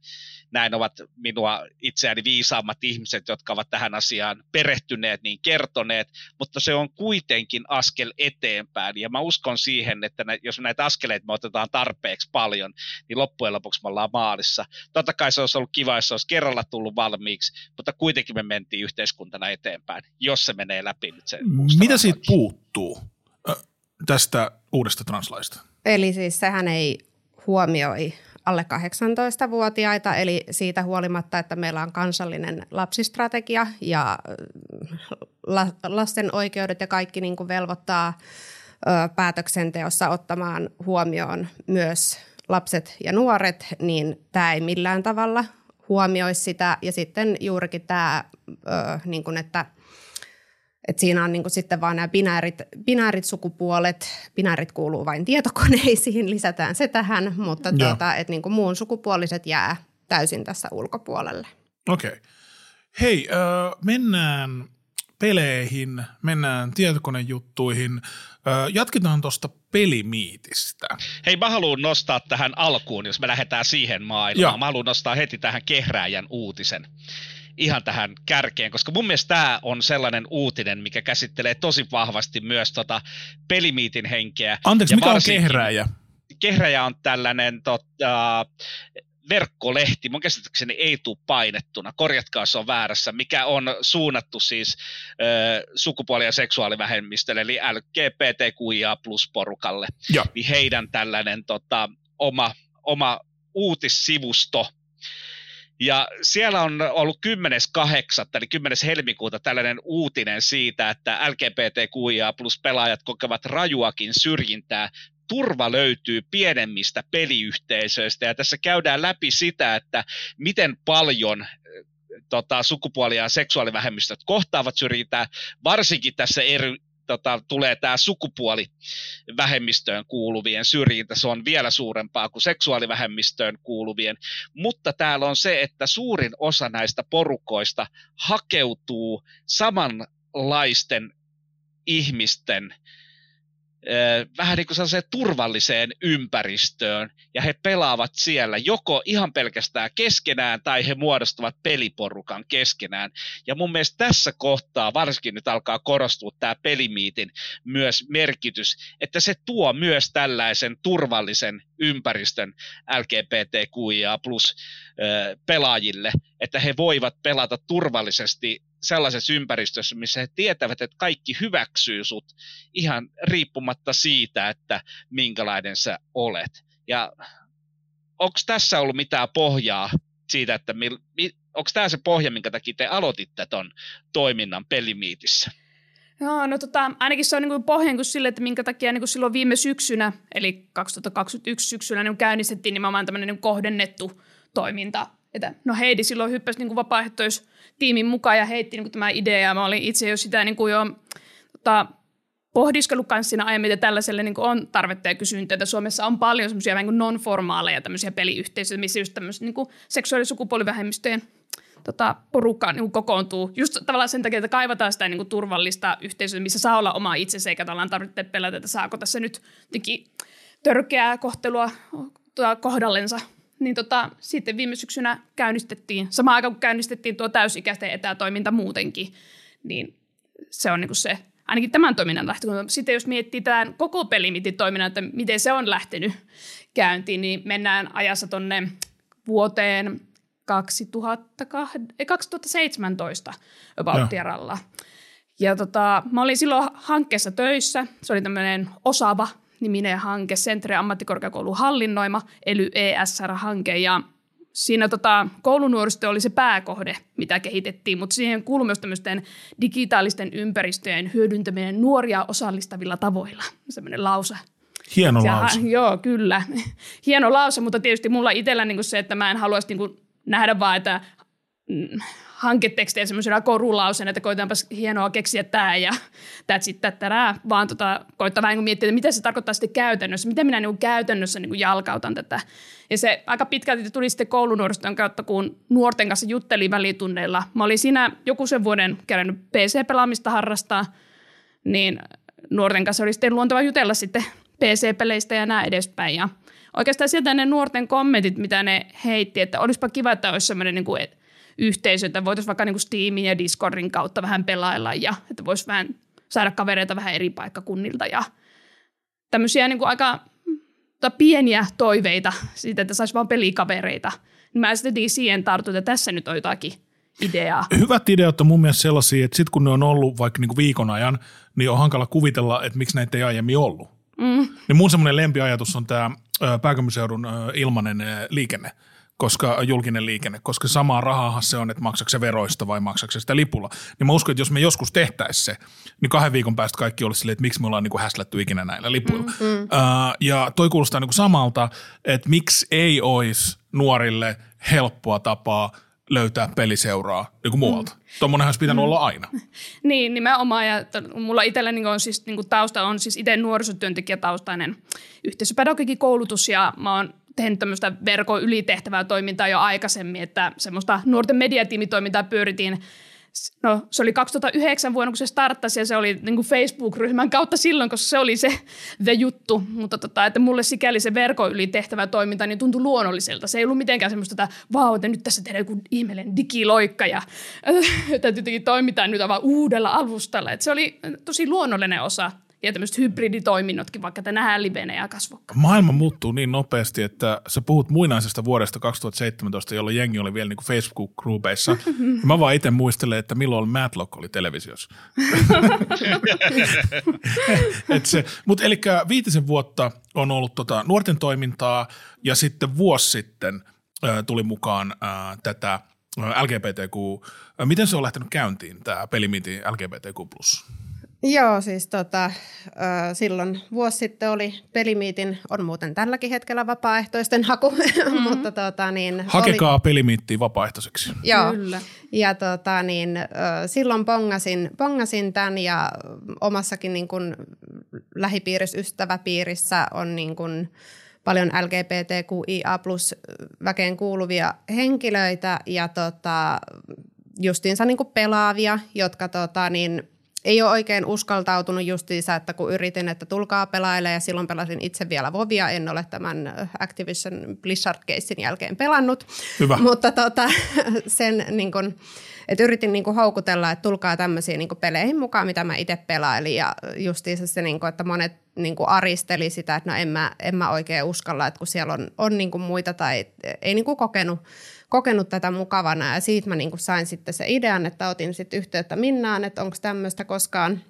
Näin ovat minua itseäni viisaammat ihmiset, jotka ovat tähän asiaan perehtyneet, niin kertoneet, mutta se on kuitenkin askel eteenpäin. Ja mä uskon siihen, että nä- jos näitä askeleita me otetaan tarpeeksi paljon, niin loppujen lopuksi me ollaan maalissa. Totta kai se olisi ollut kiva, jos se olisi kerralla tullut valmiiksi, mutta kuitenkin me mentiin yhteiskuntana eteenpäin, jos se menee läpi nyt se. Mitä siitä puuttuu tästä uudesta translaista? Eli siis sehän ei huomioi alle kahdeksantoistavuotiaita, eli siitä huolimatta, että meillä on kansallinen lapsistrategia ja la, lasten oikeudet ja kaikki niin kuin velvoittaa ö, päätöksenteossa ottamaan huomioon myös lapset ja nuoret, niin tämä ei millään tavalla huomioi sitä. Ja sitten juurikin tämä, ö, niin kuin että, että siinä on niin kuin sitten vaan nämä binäärit, binäärit sukupuolet, binäärit kuuluu vain tietokoneisiin, lisätään se tähän, mutta tuota, että niin kuin muun sukupuoliset jää täysin tässä ulkopuolelle. Okei. Okay. Hei, äh, mennään peleihin, mennään tietokonejuttuihin. Äh, jatketaan tuosta pelimiitistä. Hei, mä haluan nostaa tähän alkuun, jos me lähdetään siihen maailmaan. Joo. Mä haluan nostaa heti tähän kehrääjän uutisen. Ihan tähän kärkeen, koska mun mielestä tämä on sellainen uutinen, mikä käsittelee tosi vahvasti myös tota pelimiitin henkeä. Anteeksi, ja mikä on kehrääjä? Kehrääjä on tällainen tota, verkkolehti, mun käsitykseni ei tule painettuna, korjatkaa se on väärässä, mikä on suunnattu siis ö, sukupuoli- ja seksuaalivähemmistölle, eli L G B T Q I A plus porukalle, ja niin heidän tällainen tota, oma, oma uutissivusto. Ja siellä on ollut kymmenes kahdeksatta eli kymmenes helmikuuta tällainen uutinen siitä, että L G B T Q I A plus pelaajat kokevat rajuakin syrjintää. Turva löytyy pienemmistä peliyhteisöistä ja tässä käydään läpi sitä, että miten paljon tota, sukupuoli- ja seksuaalivähemmistöt kohtaavat syrjintää, varsinkin tässä eri Tota, tulee tämä sukupuolivähemmistöön kuuluvien syrjintä, se on vielä suurempaa kuin seksuaalivähemmistöön kuuluvien, mutta täällä on se, että suurin osa näistä porukoista hakeutuu samanlaisten ihmisten vähän niin kuin sellaiseen turvalliseen ympäristöön, ja he pelaavat siellä joko ihan pelkästään keskenään, tai he muodostavat peliporukan keskenään. Ja mun mielestä tässä kohtaa varsinkin nyt alkaa korostua tämä pelimiitin myös merkitys, että se tuo myös tällaisen turvallisen ympäristön L G B T Q I A plus pelaajille, että he voivat pelata turvallisesti sellaisessa ympäristössä, missä he tietävät, että kaikki hyväksyy sut ihan riippumatta siitä, että minkälainen sä olet. Ja onko tässä ollut mitään pohjaa siitä, että onko tämä se pohja, minkä takia te aloititte ton toiminnan Pelimiitissä? Joo, no tota, ainakin se on niin kuin pohjan kuin sille, että minkä takia niin kuin silloin viime syksynä, eli kaksituhattakaksikymmentäyksi syksyllä niin käynnistettiin nimenomaan tämmöinen niin kohdennettu toiminta. Että no Heidi silloin hyppäsi niin kuin vapaaehtoistiimin mukaan ja heitti niin kuin tämä idea, ja mä olin itse jo sitä niin kuin jo tota, pohdiskellut kanssa siinä aiemmin, että tällaiselle niin kuin on tarvetta ja kysyntää, että Suomessa on paljon semmoisia niin kuin non-formaaleja tämmöisiä peliyhteisöjä, missä just tämmöiset niin kuin seksuaali- ja sukupuolivähemmistöjen tota, porukkaan niin kuin kokoontuu. Just tavallaan sen takia, että kaivataan sitä niin kuin turvallista yhteisöä, missä saa olla oma itsensä, eikä tavallaan tarvitse pelätä, että saako tässä nyt jotenkin törkeää kohtelua tota, kohdallensa. Niin tota, sitten viime syksynä käynnistettiin, samaan aikaan kun käynnistettiin tuo täysikäisten etätoiminta muutenkin, niin se on niin kuin se, ainakin tämän toiminnan lähtökohta. Sitten jos miettii tämän koko Pelimiitin toiminnan, että miten se on lähtenyt käyntiin, niin mennään ajassa tuonne vuoteen kaksituhattaseitsemäntoista about-tieralla. Ja tota, mä olin silloin hankkeessa töissä, se oli tämmöinen osaava niminen hanke, Senteri ammattikorkeakoulun hallinnoima, ELY E S R-hanke, ja siinä tota, koulunuoristo oli se pääkohde, mitä kehitettiin, mutta siihen kuului myös tämmöisten digitaalisten ympäristöjen hyödyntäminen nuoria osallistavilla tavoilla, semmoinen lause. Hieno ja, lause. Joo, kyllä. Hieno lause, mutta tietysti mulla itsellä niin kuin se, että mä en haluaisi niin kuin nähdä vaan, että mm, hanketekstejä semmoisena korulauseena, että koitaanpa hienoa keksiä tämä ja tätä, tätä, vaan tota, koittaa vähän niin miettiä, että mitä se tarkoittaa sitten käytännössä, miten minä niin käytännössä niin jalkautan tätä. Ja se aika pitkälti tuli sitten koulunuoristojen kautta, kun nuorten kanssa juttelin välitunneilla. Mä olin siinä joku sen vuoden käynyt P C-pelaamista harrastaa, niin nuorten kanssa oli sitten luonteva jutella sitten P C-peleistä ja näin edespäin. Ja oikeastaan sieltä ne nuorten kommentit, mitä ne heitti, että olisipa kiva, että olisi semmoinen niin kuin yhteisö, että voitaisiin vaikka niin Steamin ja Discordin kautta vähän pelailla ja että voisi vähän saada kavereita vähän eri paikkakunnilta ja tämmöisiä niin kuin aika pieniä toiveita siitä, että saisi vaan pelikavereita. Niin mä sitten siihen tartun, että tässä nyt on jotakin ideaa. Hyvät ideat on mun mielestä sellaisia, että sitten kun ne on ollut vaikka niin kuin viikon ajan, niin on hankala kuvitella, että miksi näitä ei aiemmin ollut. Mm. Niin mun semmoinen lempiajatus on tämä pääkaupunkiseudun ilmainen liikenne. Koska julkinen liikenne, koska samaa rahaa se on, että maksatko se veroista vai maksatko se sitä lipulla. Niin mä uskon, että jos me joskus tehtäisiin se, niin kahden viikon päästä kaikki olisi silleen, että miksi me ollaan niin kuin häslätty ikinä näillä lipuilla. Mm-hmm. Uh, ja toi kuulostaa niin kuin samalta, että miksi ei olisi nuorille helppoa tapaa löytää peliseuraa niin kuin muualta. Mm. Tuommoinenhan olisi pitänyt mm. olla aina. Niin, nimenomaan. Ja t- mulla itsellä niin on siis, niin tausta on siis itse nuorisotyöntekijätaustainen yhteisöpedagogikoulutus ja mä oon tehnyt tämmöistä verkon ylitehtävää toimintaa jo aikaisemmin, että semmoista nuorten mediatiimitoimintaa pyöritiin. No se oli kaksituhattayhdeksän vuonna, kun se starttasi ja se oli niin kuin Facebook-ryhmän kautta silloin, koska se oli se the juttu. Mutta tota, että mulle sikäli se verkon ylitehtävä toiminta niin tuntui luonnolliselta. Se ei ollut mitenkään semmoista, että vau, että nyt tässä tehdään joku ihmeellinen digiloikka ja että jotenkin toimitaan nyt aivan uudella alustalla. Että se oli tosi luonnollinen osa. Ja tämmöiset hybriditoiminnotkin, vaikka tämä nähdään livenä ja kasvokkaan. Maailma muuttuu niin nopeasti, että sä puhut muinaisesta vuodesta kaksituhattaseitsemäntoista, jolloin jengi oli vielä niin kuin Facebook-gruupeissa. Mä vaan itse muistelen, että milloin Matlock oli televisiossa. Mutta eli viitisen vuotta on ollut tota nuorten toimintaa ja sitten vuosi sitten äh, tuli mukaan äh, tätä L G B T Q. Miten se on lähtenyt käyntiin tämä Pelimiitti L G B T Q plus? Joo, siis tota, silloin vuosi sitten oli Pelimiitin, on muuten tälläkin hetkellä vapaaehtoisten haku, mm-hmm. mutta tota niin. Hakekaa oli Pelimiittiä vapaaehtoiseksi. Joo, kyllä. Ja tota niin, silloin bongasin, bongasin tämän ja omassakin niin kuin lähipiirissä, ystäväpiirissä on niin kuin paljon L G B T Q I A plus väkeen kuuluvia henkilöitä ja tota justiinsa niin kuin pelaavia, jotka tota niin ei ole oikein uskaltautunut justiinsa, että kun yritin, että tulkaa pelailemaan ja silloin pelasin itse vielä Vovia. En ole tämän Activision Blizzard-keissin jälkeen pelannut, hyvä. Mutta tota, sen niin kun, että yritin niin kun houkutella, että tulkaa tämmöisiin niin kun peleihin mukaan, mitä mä itse pelailin ja justiinsa se, niin kun, että monet niin kun aristeli sitä, että no en mä, en mä oikein uskalla, että kun siellä on, on niin kun muita tai ei niin kun kokenut, kokenut tätä mukavana ja siitä mä niin kuin sain sitten se idean, että otin sitten yhteyttä Minnaan, että onko tämmöistä koskaan,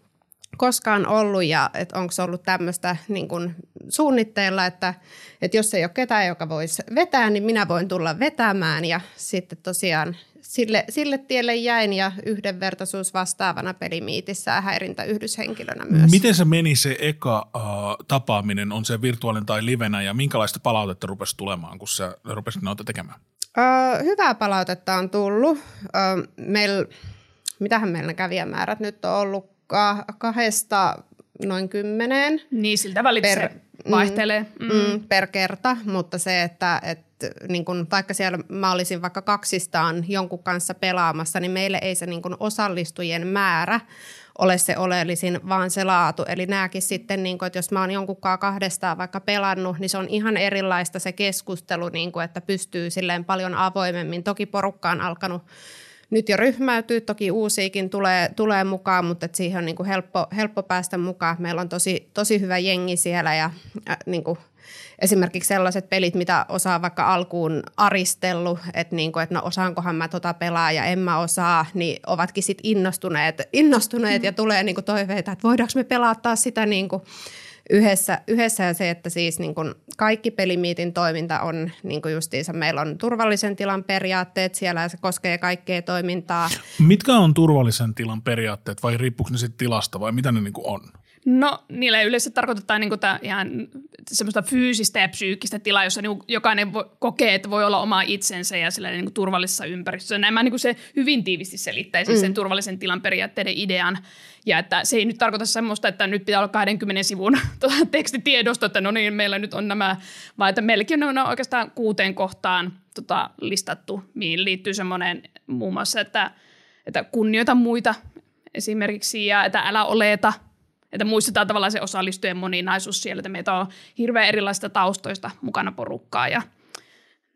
koskaan ollut ja että onko se ollut tämmöistä niin kuin suunnitteilla, että, että jos ei ole ketään, joka voisi vetää, niin minä voin tulla vetämään ja sitten tosiaan sille, sille tielle jäin ja yhdenvertaisuus vastaavana Pelimiitissä ja häirintä yhdyshenkilönä myös. Miten se meni se eka uh, tapaaminen, on se virtuaalinen tai livenä ja minkälaista palautetta rupesi tulemaan, kun sä rupesit noita tekemään? Öö, hyvää palautetta on tullut. Öö, meillä, mitähän meillä kävijämäärät nyt on ollut ka- kahdesta noin kymmeneen. Niin, siltä välillä se vaihtelee. Mm, mm. Per kerta, mutta se, että et, niin kun, vaikka siellä mä olisin vaikka kaksistaan jonkun kanssa pelaamassa, niin meille ei se niin kun osallistujien määrä ole se oleellisin, vaan se laatu. Eli nääkin sitten, niin kun, että jos mä oon jonkunkaan kahdestaan vaikka pelannut, niin se on ihan erilaista se keskustelu, niin kun, että pystyy silleen paljon avoimemmin. Toki porukka on alkanut nyt jo ryhmäytyy, toki uusiakin tulee, tulee mukaan, mutta et siihen on niin kun helppo, helppo päästä mukaan. Meillä on tosi, tosi hyvä jengi siellä ja äh, niin kun, esimerkiksi sellaiset pelit, mitä osaa vaikka alkuun aristellut, että niinku, et no osaankohan mä tota pelaa ja en mä osaa, niin ovatkin sit innostuneet, innostuneet mm. ja tulee niinku toiveita, että voidaanko me pelata sitä niinku yhdessä, yhdessä. Ja se, että siis niinku kaikki Pelimiitin toiminta on niinku justiinsa, meillä on turvallisen tilan periaatteet siellä ja se koskee kaikkea toimintaa. Mitkä on turvallisen tilan periaatteet vai riippuuko ne sit tilasta vai mitä ne niinku on? No niillä yleensä tarkoitetaan niinku tää ihan semmoista fyysistä ja psyykkistä tilaa, jossa niinku jokainen voi, kokee, että voi olla oma itsensä ja sillä niinku turvallisessa ympäristössä. Näin mä niinku se hyvin tiivisti selittäisin mm. sen turvallisen tilan periaatteiden idean. Ja että se ei nyt tarkoita semmoista, että nyt pitää olla kaksikymmentä sivun tuota tekstitiedosto, että no niin, meillä nyt on nämä, vaan että meilläkin on oikeastaan kuuteen kohtaan tota, listattu, mihin liittyy semmoinen muun muassa, että, että kunnioita muita esimerkiksi ja että älä oleta. Että muistetaan tavallaan se osallistujien moninaisuus siellä, että meitä on hirveän erilaisista taustoista mukana porukkaa ja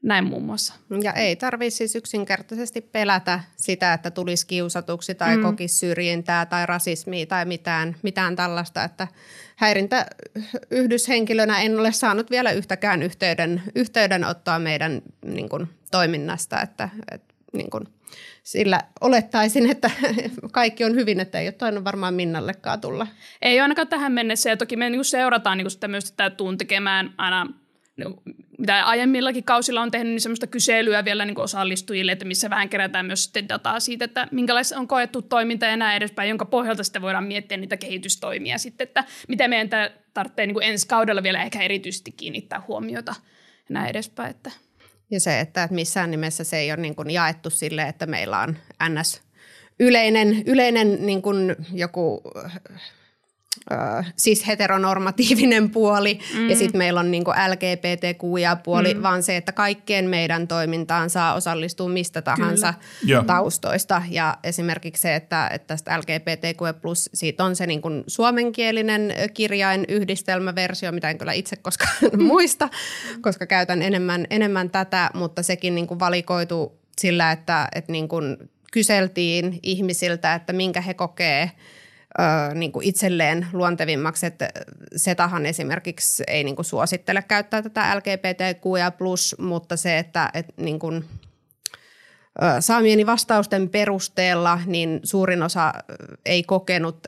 näin muun muassa. Ja ei tarvitse siis yksinkertaisesti pelätä sitä, että tulisi kiusatuksi tai mm. kokisi syrjintää tai rasismia tai mitään, mitään tällaista. Että häirintä yhdyshenkilönä en ole saanut vielä yhtäkään yhteyden, yhteydenottoa meidän niin kuin, toiminnasta, että, että niin kuin sillä olettaisin, että kaikki on hyvin, että ei ole tainnut varmaan Minnallekaan tulla. Ei ainakaan tähän mennessä ja toki me niinku seurataan niinku sitä myös, että tuun tekemään aina, mitä aiemmillakin kausilla on tehnyt, niin semmoista kyselyä vielä niinku osallistujille, että missä vähän kerätään myös sitten dataa siitä, että minkälaista on koettu toiminta ja näin edespäin, jonka pohjalta sitten voidaan miettiä niitä kehitystoimia sitten, että mitä meidän tarvitsee niinku ensi kaudella vielä ehkä erityisesti kiinnittää huomiota ja näin edespäin, että... Ja se, että missään nimessä se ei ole niin kuin jaettu sille, että meillä on ns. yleinen, yleinen niin kuin joku äh, siis heteronormatiivinen puoli mm. ja sitten meillä on niin kuin L G B T Q I A-puoli, mm. vaan se, että kaikkeen meidän toimintaan saa osallistua mistä tahansa Kyllä. taustoista. Ja esimerkiksi se, että, että tästä L G B T Q I A plus, siitä on se niin kuin suomenkielinen kirjain yhdistelmäversio, mitä en kyllä itse koskaan muista, koska käytän enemmän, enemmän tätä, mutta sekin niin kuin valikoitu sillä, että, että niin kuin kyseltiin ihmisiltä, että minkä he kokee Öö, niin kuin itselleen luontevimmaksi, että Setahan esimerkiksi ei niin kuin suosittele käyttää tätä L G B T Q I A plus, mutta se, että et, niin kuin, öö, saamieni vastausten perusteella niin suurin osa ei kokenut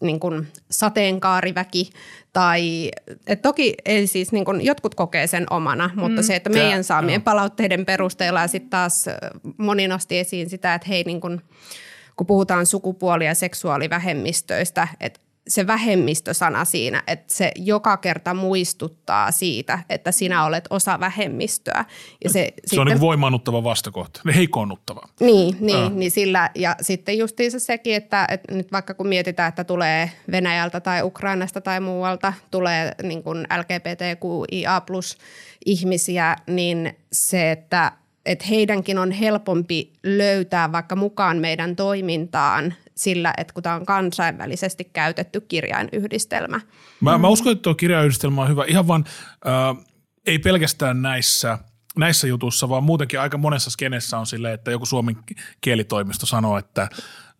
niin kuin sateenkaariväki tai et toki ei siis niin kuin jotkut kokee sen omana, mutta mm. se, että meidän saamien ja, palautteiden perusteella ja sitten taas moni nosti esiin sitä, että hei niin kuin kun puhutaan sukupuoli- ja seksuaalivähemmistöistä, että se vähemmistösana siinä, että se joka kerta muistuttaa siitä, että sinä olet osa vähemmistöä. Ja se se sitten, on niin voimaannuttava vastakohta, heikoonnuttava. Niin, niin, niin sillä, ja sitten justiinsa sekin, että, että nyt vaikka kun mietitään, että tulee Venäjältä tai Ukrainasta tai muualta, tulee niin kuin L G B T Q I A plus ihmisiä, niin se, että että heidänkin on helpompi löytää vaikka mukaan meidän toimintaan sillä, että kun tämä on kansainvälisesti käytetty kirjainyhdistelmä. Mä, mä uskon, että tuo kirjainyhdistelmä on hyvä. Ihan vaan äh, ei pelkästään näissä, näissä jutuissa, vaan muutenkin aika monessa skenessä on silleen, että joku Suomen kielitoimisto sanoo, että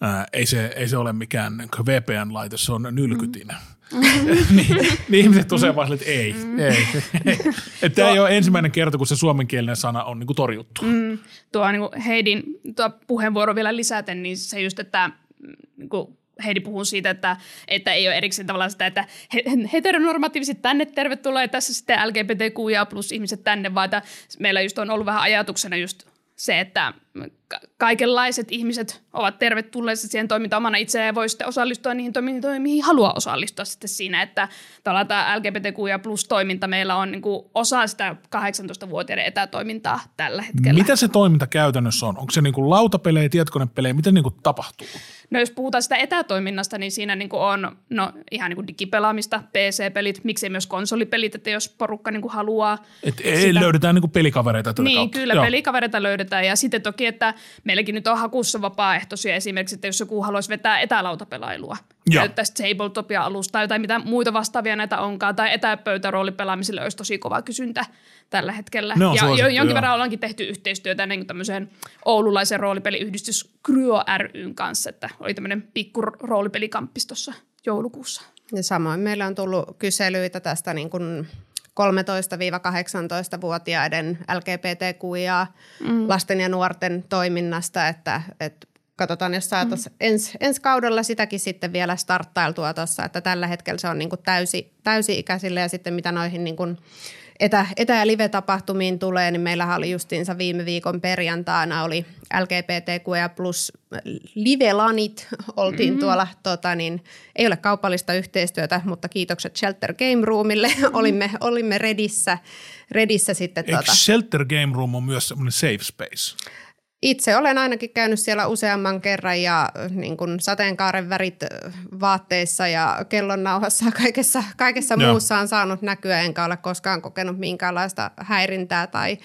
Ää, ei, se, ei se ole mikään V P N-laite, se on nylkytin. Mm-hmm. niin, niin ihmiset usein vaan että ei. Mm-hmm. ei, ei. Että tämä ei ole ensimmäinen kerta, kun se suomenkielinen sana on niinku torjuttu. Mm, tuo niinku Heidin tuo puheenvuoro vielä lisäten, niin se just, että niinku Heidi puhuu siitä, että, että ei ole erikseen tavallaan sitä, että heteronormatiiviset tänne tervetuloa ja tässä sitten L G B T Q I A plus ihmiset tänne, vaan että meillä just on ollut vähän ajatuksena just se, että kaikenlaiset ihmiset ovat tervetulleessa siihen toimintaan omana itseään ja voi sitten osallistua niihin toimintoihin, mihin haluaa osallistua sitten siinä, että tavallaan tämä L G B T Q I A plus toiminta meillä on niin kuin osa sitä kahdeksantoistavuotiaiden etätoimintaa tällä hetkellä. Mitä se toiminta käytännössä on? Onko se niin kuin lautapelejä, tietokonepelejä? Miten niin kuin tapahtuu? No jos puhutaan sitä etätoiminnasta, niin siinä niin kuin on no, ihan niin kuin digipelaamista, P C-pelit, miksei myös konsolipelit, että jos porukka niin kuin haluaa. Et sitä... löydetään niin kuin pelikavereita tätä niin, kautta. Niin, kyllä Joo. pelikavereita löydetään ja sitten toki, että meilläkin nyt on hakussa vapaaehtoisia esimerkiksi, että jos joku haluaisi vetää etälautapelailua, käyttäisi tabletopia-alustaa, jotain mitä muita vastaavia näitä onkaan, tai etäpöytäroolipelaamiselle olisi tosi kova kysyntä tällä hetkellä. No, ja suosittu, jonkin jo. verran ollaankin tehty yhteistyötä niin tämmöiseen oululaisen roolipeliyhdistys Kryo ryn kanssa, että oli tämmöinen pikku roolipelikamppis tuossa joulukuussa. Ja samoin meillä on tullut kyselyitä tästä niin kuin kolmetoista kahdeksantoista-vuotiaiden L G B T Q I A mm. lasten ja nuorten toiminnasta, että, että katsotaan, jos saataisiin mm. ens, ensi kaudella sitäkin sitten vielä starttailtua tuossa, että tällä hetkellä se on niin kuin täysi, täysi-ikäisille ja sitten mitä noihin niin kuin etä-, etä- ja live-tapahtumiin tulee, niin meillähän oli justiinsa viime viikon perjantaina oli L G B T Q I A plus live-lanit, oltiin mm-hmm. tuolla, tota, niin, ei ole kaupallista yhteistyötä, mutta kiitokset Shelter Game Roomille, mm-hmm. olimme, olimme Redissä, Redissä sitten. Eikö tuota, Shelter Game Room on myös semmoinen safe space? Itse olen ainakin käynyt siellä useamman kerran ja niin kuin sateenkaaren värit vaatteissa ja kellonnauhassa kaikessa, kaikessa muussa on saanut näkyä, enkä ole koskaan kokenut minkäänlaista häirintää tai,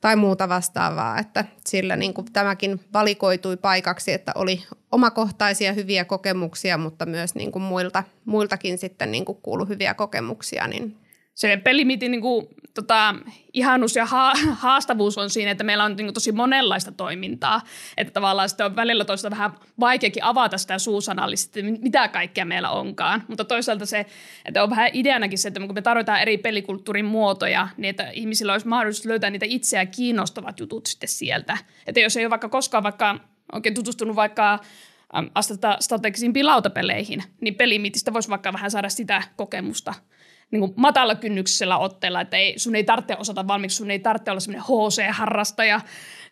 tai muuta vastaavaa. Että sillä niin kuin tämäkin valikoitui paikaksi, että oli omakohtaisia hyviä kokemuksia, mutta myös niin kuin muilta, muiltakin sitten niin kuin kuului hyviä kokemuksia, niin se Pelimiitin niin kuin, tota, ihanus ja ha- haastavuus on siinä, että meillä on niin kuin, tosi monenlaista toimintaa. Että tavallaan sitten on välillä toista vähän vaikeakin avata sitä suusanallisesti, mitä kaikkea meillä onkaan. Mutta toisaalta se, että on vähän ideanakin se, että kun me tarvitaan eri pelikulttuurin muotoja, niin että ihmisillä olisi mahdollisuus löytää niitä itseään kiinnostavat jutut sitten sieltä. Että jos ei ole vaikka koskaan vaikka oikein tutustunut vaikka astetta strategisiin lautapeleihin, niin Pelimiitistä voisi vaikka vähän saada sitä kokemusta. Niin matalla kynnyksellä otteella, että ei, sun ei tarvitse osata valmiiksi, sun ei tarvitse olla semmoinen H C-harrastaja,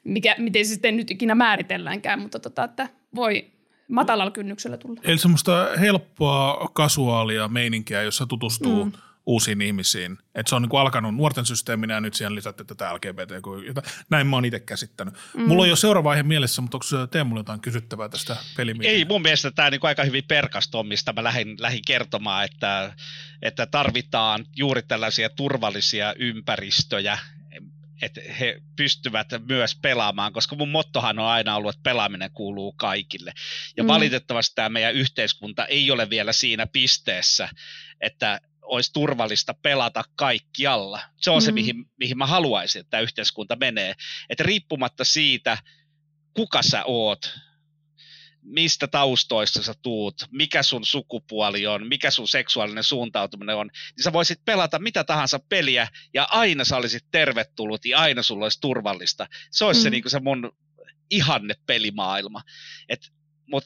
mikä, miten se sitten nyt ikinä määritelläänkään, mutta tota, että voi matalalla kynnyksellä tulla. Eli semmoista helppoa, kasuaalia meininkiä, jossa tutustuu mm. uusiin ihmisiin. Että se on niin kuin alkanut nuorten systeeminä ja nyt siihen lisätty tätä L G B T, jota näin mä oon itse käsittänyt. Mm. Mulla on jo seuraava aihe mielessä, mutta onko Teemulla jotain kysyttävää tästä Pelimiitistä? Ei, mun mielestä tämä niin kuin aika hyvin perkasta on, mistä mä lähdin, lähdin kertomaan, että, että tarvitaan juuri tällaisia turvallisia ympäristöjä, että he pystyvät myös pelaamaan, koska mun mottohan on aina ollut, että pelaaminen kuuluu kaikille. Ja mm. valitettavasti tämä meidän yhteiskunta ei ole vielä siinä pisteessä, että olisi turvallista pelata kaikkialla. Se on mm-hmm. se, mihin, mihin mä haluaisin, että tämä yhteiskunta menee. Että riippumatta siitä, kuka sä oot, mistä taustoista sä tuut, mikä sun sukupuoli on, mikä sun seksuaalinen suuntautuminen on, niin sä voisit pelata mitä tahansa peliä, ja aina sä olisit tervetullut, ja aina sulla olisi turvallista. Se olisi mm-hmm. se, niin kuin se mun ihanne pelimaailma. Et, mut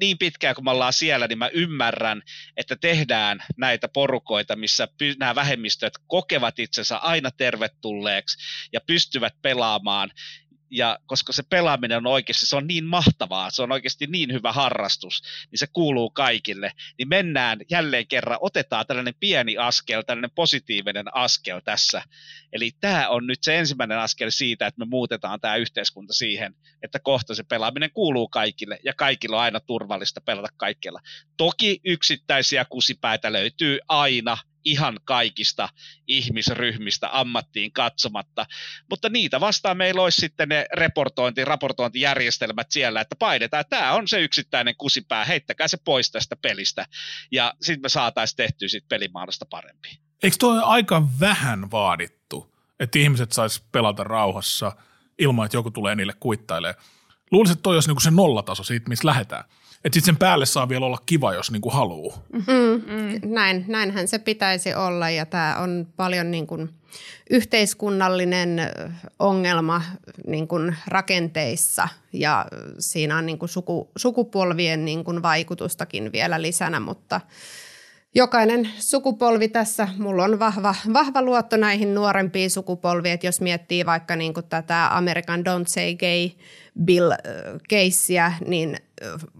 niin pitkään, kun me ollaan siellä, niin mä ymmärrän, että tehdään näitä porukoita, missä py- nämä vähemmistöt kokevat itsensä aina tervetulleeksi ja pystyvät pelaamaan. Ja koska se pelaaminen on oikeasti, se on niin mahtavaa, se on oikeasti niin hyvä harrastus, niin se kuuluu kaikille. Niin mennään jälleen kerran, otetaan tällainen pieni askel, tällainen positiivinen askel tässä. Eli tämä on nyt se ensimmäinen askel siitä, että me muutetaan tämä yhteiskunta siihen, että kohta se pelaaminen kuuluu kaikille ja kaikilla on aina turvallista pelata kaikkialla. Toki yksittäisiä kusipäitä löytyy aina ihan kaikista ihmisryhmistä ammattiin katsomatta, mutta niitä vastaan meillä olisi sitten ne reportointi, raportointijärjestelmät siellä, että painetaan, että tämä on se yksittäinen kusipää, heittäkää se pois tästä pelistä, ja sitten me saataisiin tehtyä siitä pelimaailmasta parempi. Eikö tuo aika vähän vaadittu, että ihmiset sais pelata rauhassa ilman, että joku tulee niille kuittailemaan? Luulisin, että toi olisi niinku se nollataso siitä, missä lähdetään. Että sitten sen päälle saa vielä olla kiva, jos niinku haluaa. Mm, mm. Näin, näinhän se pitäisi olla, ja tämä on paljon niinku yhteiskunnallinen ongelma niinku rakenteissa, ja siinä on niinku suku, sukupolvien niinku vaikutustakin vielä lisänä, mutta jokainen sukupolvi tässä, mulla on vahva, vahva luotto näihin nuorempiin sukupolviin, että jos miettii vaikka niinku tätä American Don't Say Gay Bill-keissiä, niin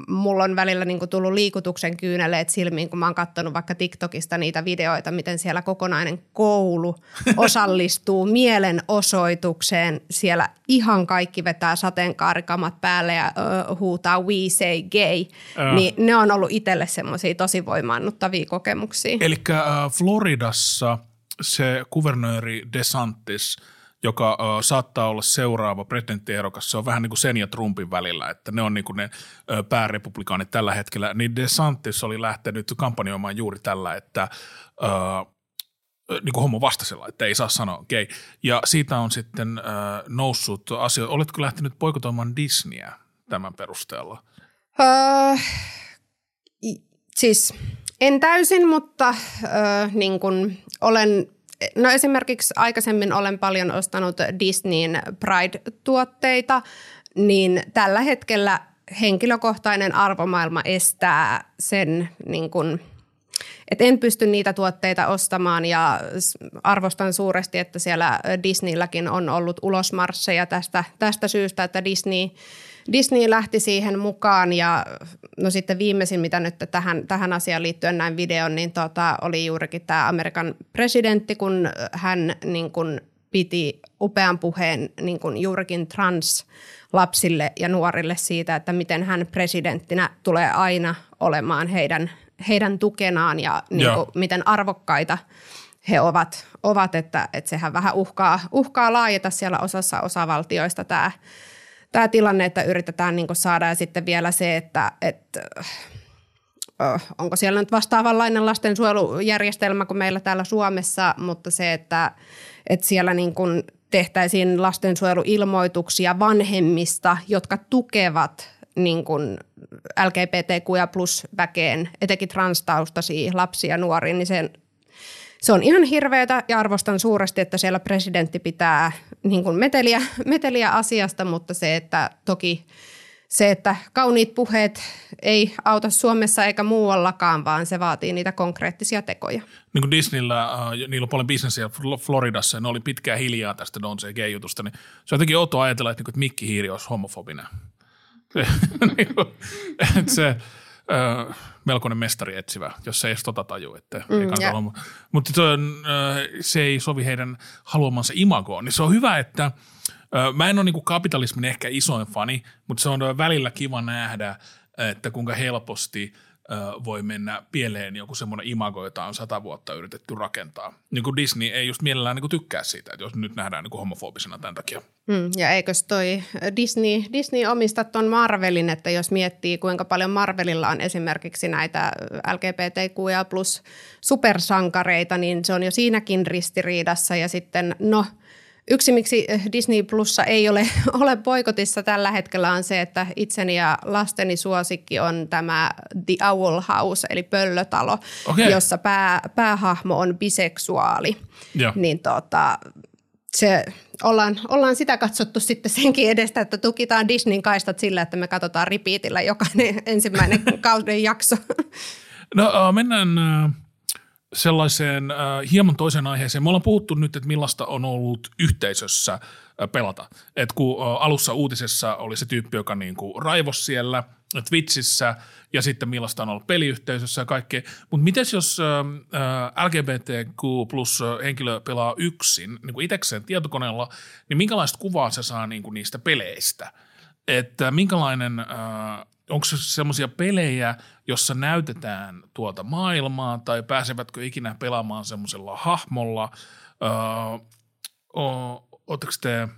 mulla on välillä niinku tullut liikutuksen kyyneleet silmiin, kun mä oon katsonut vaikka TikTokista niitä videoita, miten siellä kokonainen koulu osallistuu mielenosoitukseen. Siellä ihan kaikki vetää sateenkaarikamat päälle ja uh, huutaa we say gay. Äh. Niin ne on ollut itselle semmoisia tosi voimaannuttavia kokemuksia. Elikkä äh, Floridassa se kuvernööri DeSantis, joka uh, saattaa olla seuraava presidenttiehdokas. Se on vähän niin kuin sen ja Trumpin välillä, että ne on niin kuin ne uh, päärepublikaanit tällä hetkellä. Niin DeSantis oli lähtenyt kampanjoimaan juuri tällä, että uh, niin kuin hommo vastaisella, että ei saa sanoa gay. Ja siitä on sitten uh, noussut asioita. Oletko lähtenyt boikotoimaan Disneyä tämän perusteella? Uh, siis en täysin, mutta uh, niin kuin olen... No esimerkiksi aikaisemmin olen paljon ostanut Disneyn Pride-tuotteita, niin tällä hetkellä henkilökohtainen arvomaailma estää sen, niin kun, että en pysty niitä tuotteita ostamaan, ja arvostan suuresti, että siellä Disneylläkin on ollut ulosmarsseja tästä, tästä syystä, että Disney, Disney lähti siihen mukaan, ja no sitten viimeisin, mitä nyt tähän, tähän asiaan liittyen näin videon, niin tota, oli juurikin tämä Amerikan presidentti, kun hän niin kun piti upean puheen niin kun juurikin translapsille ja nuorille siitä, että miten hän presidenttinä tulee aina olemaan heidän, heidän tukenaan ja niin kun, miten arvokkaita he ovat, ovat että, että sehän vähän uhkaa, uhkaa laajeta siellä osassa osavaltioista tämä Tämä tilanne, että yritetään niin kuin saada, ja sitten vielä se, että, että onko siellä nyt vastaavanlainen lastensuojelujärjestelmä kuin meillä täällä Suomessa, mutta se, että, että siellä niin kuin tehtäisiin lastensuojeluilmoituksia vanhemmista, jotka tukevat niin kuin L G B T Q plus väkeen, etenkin transtaustaisia lapsia ja nuoria, niin sen se on ihan hirveätä, ja arvostan suuresti, että siellä presidentti pitää niin kuin meteliä, meteliä asiasta, mutta se, että toki se, että kauniit puheet ei auta Suomessa eikä muuallakaan, vaan se vaatii niitä konkreettisia tekoja. Niin kuin Disneyllä, niillä on paljon bisnesiä Floridassa, ja ne oli pitkään hiljaa tästä Don't Say Gay-jutusta, niin se on jotenkin outoa ajatella, että Mikki Hiiri olisi homofobinen. Se... Öö, melkoinen mestari etsivä, jos ei edes tota tajua, että mm, ei kannata olla. Mutta se, öö, se ei sovi heidän haluamansa imagoon. Niin se on hyvä, että öö, mä en ole niinku kapitalismin ehkä isoin fani, mutta se on välillä kiva nähdä, että kuinka helposti öö, voi mennä pieleen joku semmoinen imago, jota on sata vuotta yritetty rakentaa. Niin kuin Disney ei just mielellään niinku tykkää siitä, että jos nyt nähdään niinku homofobisena tämän takia. Mm, ja eikös toi Disney, Disney omista ton Marvelin, että jos miettii kuinka paljon Marvelilla on esimerkiksi näitä L G B T Q plus supersankareita, niin se on jo siinäkin ristiriidassa. Ja sitten no yksi miksi Disney Plussa ei ole, ole boikotissa tällä hetkellä on se, että itseni ja lasteni suosikki on tämä The Owl House eli pöllötalo, okay, jossa pää, päähahmo on biseksuaali, ja niin tota... Se, ollaan, ollaan sitä katsottu sitten senkin edestä, että tukitaan Disneyn kaistat sillä, että me katsotaan repeatillä jokainen ensimmäinen kauden jakso. No mennään sellaiseen hieman toiseen aiheeseen. Me ollaan puhuttu nyt, että millaista on ollut yhteisössä pelata. Et kun alussa uutisessa oli se tyyppi, joka niinku raivosi siellä Twitchissä, ja sitten millaista on ollut peliyhteisössä ja kaikkea. Mutta mites jos L G B T Q plus henkilö pelaa yksin niin kuin itsekseen tietokoneella, niin minkälaista kuvaa se saa niin kuin niistä peleistä? Että minkälainen onko semmoisia pelejä, jossa näytetään tuota maailmaa tai pääsevätkö ikinä pelaamaan semmoisella hahmolla? Oletteko te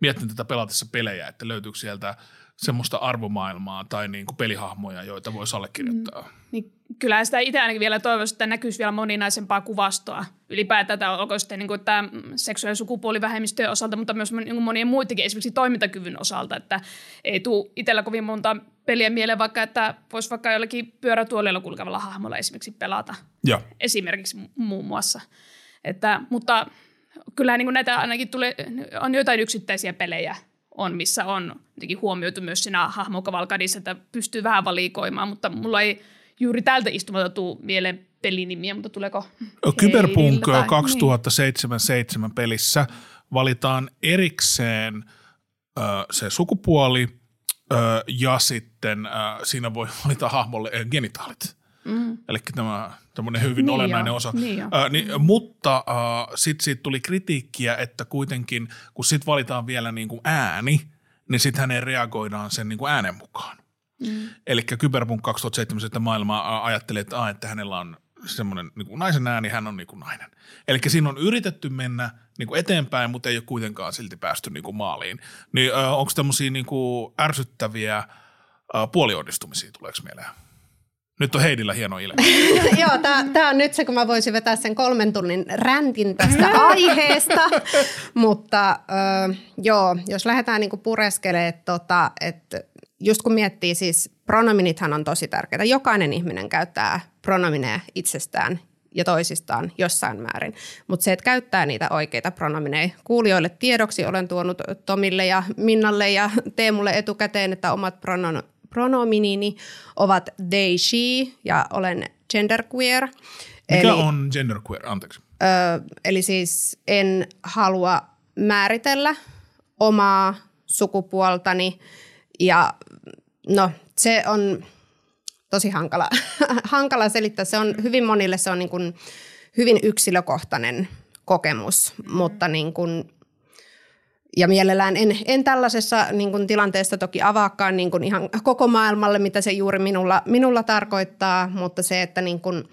miettineet tätä pelatessa pelejä, että löytyykö sieltä semmoista arvomaailmaa tai niin kuin pelihahmoja, joita voisi allekirjoittaa? Mm, niin kyllähän sitä itse ainakin vielä toivoisi, että näkyisi vielä moninaisempaa kuvastoa. Ylipäätään onko sitten niin kuin tämä seksuaali- ja sukupuolivähemmistöjen osalta, mutta myös monien muidenkin, esimerkiksi toimintakyvyn osalta, että ei tule itsellä kovin monta peliä mieleen, vaikka että voisi vaikka jollakin pyörätuolilla kulkevalla hahmolla esimerkiksi pelata. Ja. Esimerkiksi muun muassa. Että, mutta kyllähän niin kuin näitä ainakin tulee, on jotain yksittäisiä pelejä, on, missä on jotenkin huomioitu myös siinä hahmokavalkadissa, että pystyy vähän valikoimaan, mutta mulla ei juuri tältä istumalta tule mieleen pelinimiä, mutta tuleeko Cyberpunk kaksituhattaseitsemänkymmentäseitsemän pelissä valitaan erikseen ö, se sukupuoli ö, ja sitten ö, siinä voi valita hahmolle ö, genitaalit. Mm. Eli tämä tämmöinen hyvin niin olennainen jo. osa. Niin äh, niin, mutta äh, sitten siitä tuli kritiikkiä, että kuitenkin kun sit valitaan vielä niin kuin ääni, niin sitten häneen reagoidaan sen niin kuin äänen mukaan. Mm. Eli Cyberpunk kaksituhattaseitsemän maailmaa ajattelee, että, että hänellä on semmoinen niin kuin naisen ääni, hän on niin kuin nainen. Eli siinä on yritetty mennä niin kuin eteenpäin, mutta ei ole kuitenkaan silti päästy niin kuin maaliin. Niin, äh, onko tämmöisiä niin kuin ärsyttäviä äh, puoliodistumisia, tuleeko mieleen? Nyt on Heidillä hieno ilme. Joo, tämä on nyt se, kun mä voisin vetää sen kolmen tunnin räntin tästä aiheesta. Mutta ö, joo, jos lähdetään niinku pureskelemaan, tota, että just kun miettii siis, pronominithan on tosi tärkeitä. Jokainen ihminen käyttää pronomineja itsestään ja toisistaan jossain määrin. Mutta se, että käyttää niitä oikeita pronomineja. Kuulijoille tiedoksi olen tuonut Tomille ja Minnalle ja Teemulle etukäteen, että omat pronominit. Pronominini ovat they, she ja olen genderqueer. Mikä eli, on genderqueer? Anteeksi. Ö, eli siis en halua määritellä omaa sukupuoltani ja no se on tosi hankala, hankala selittää. Se on hyvin monille, se on niin kuin hyvin yksilökohtainen kokemus, mm-hmm. mutta niin kuin ja mielellään en, en tällaisessa niin kuin, tilanteessa toki avaakaan niin kuin, ihan koko maailmalle, mitä se juuri minulla, minulla tarkoittaa, mutta se, että niin kuin,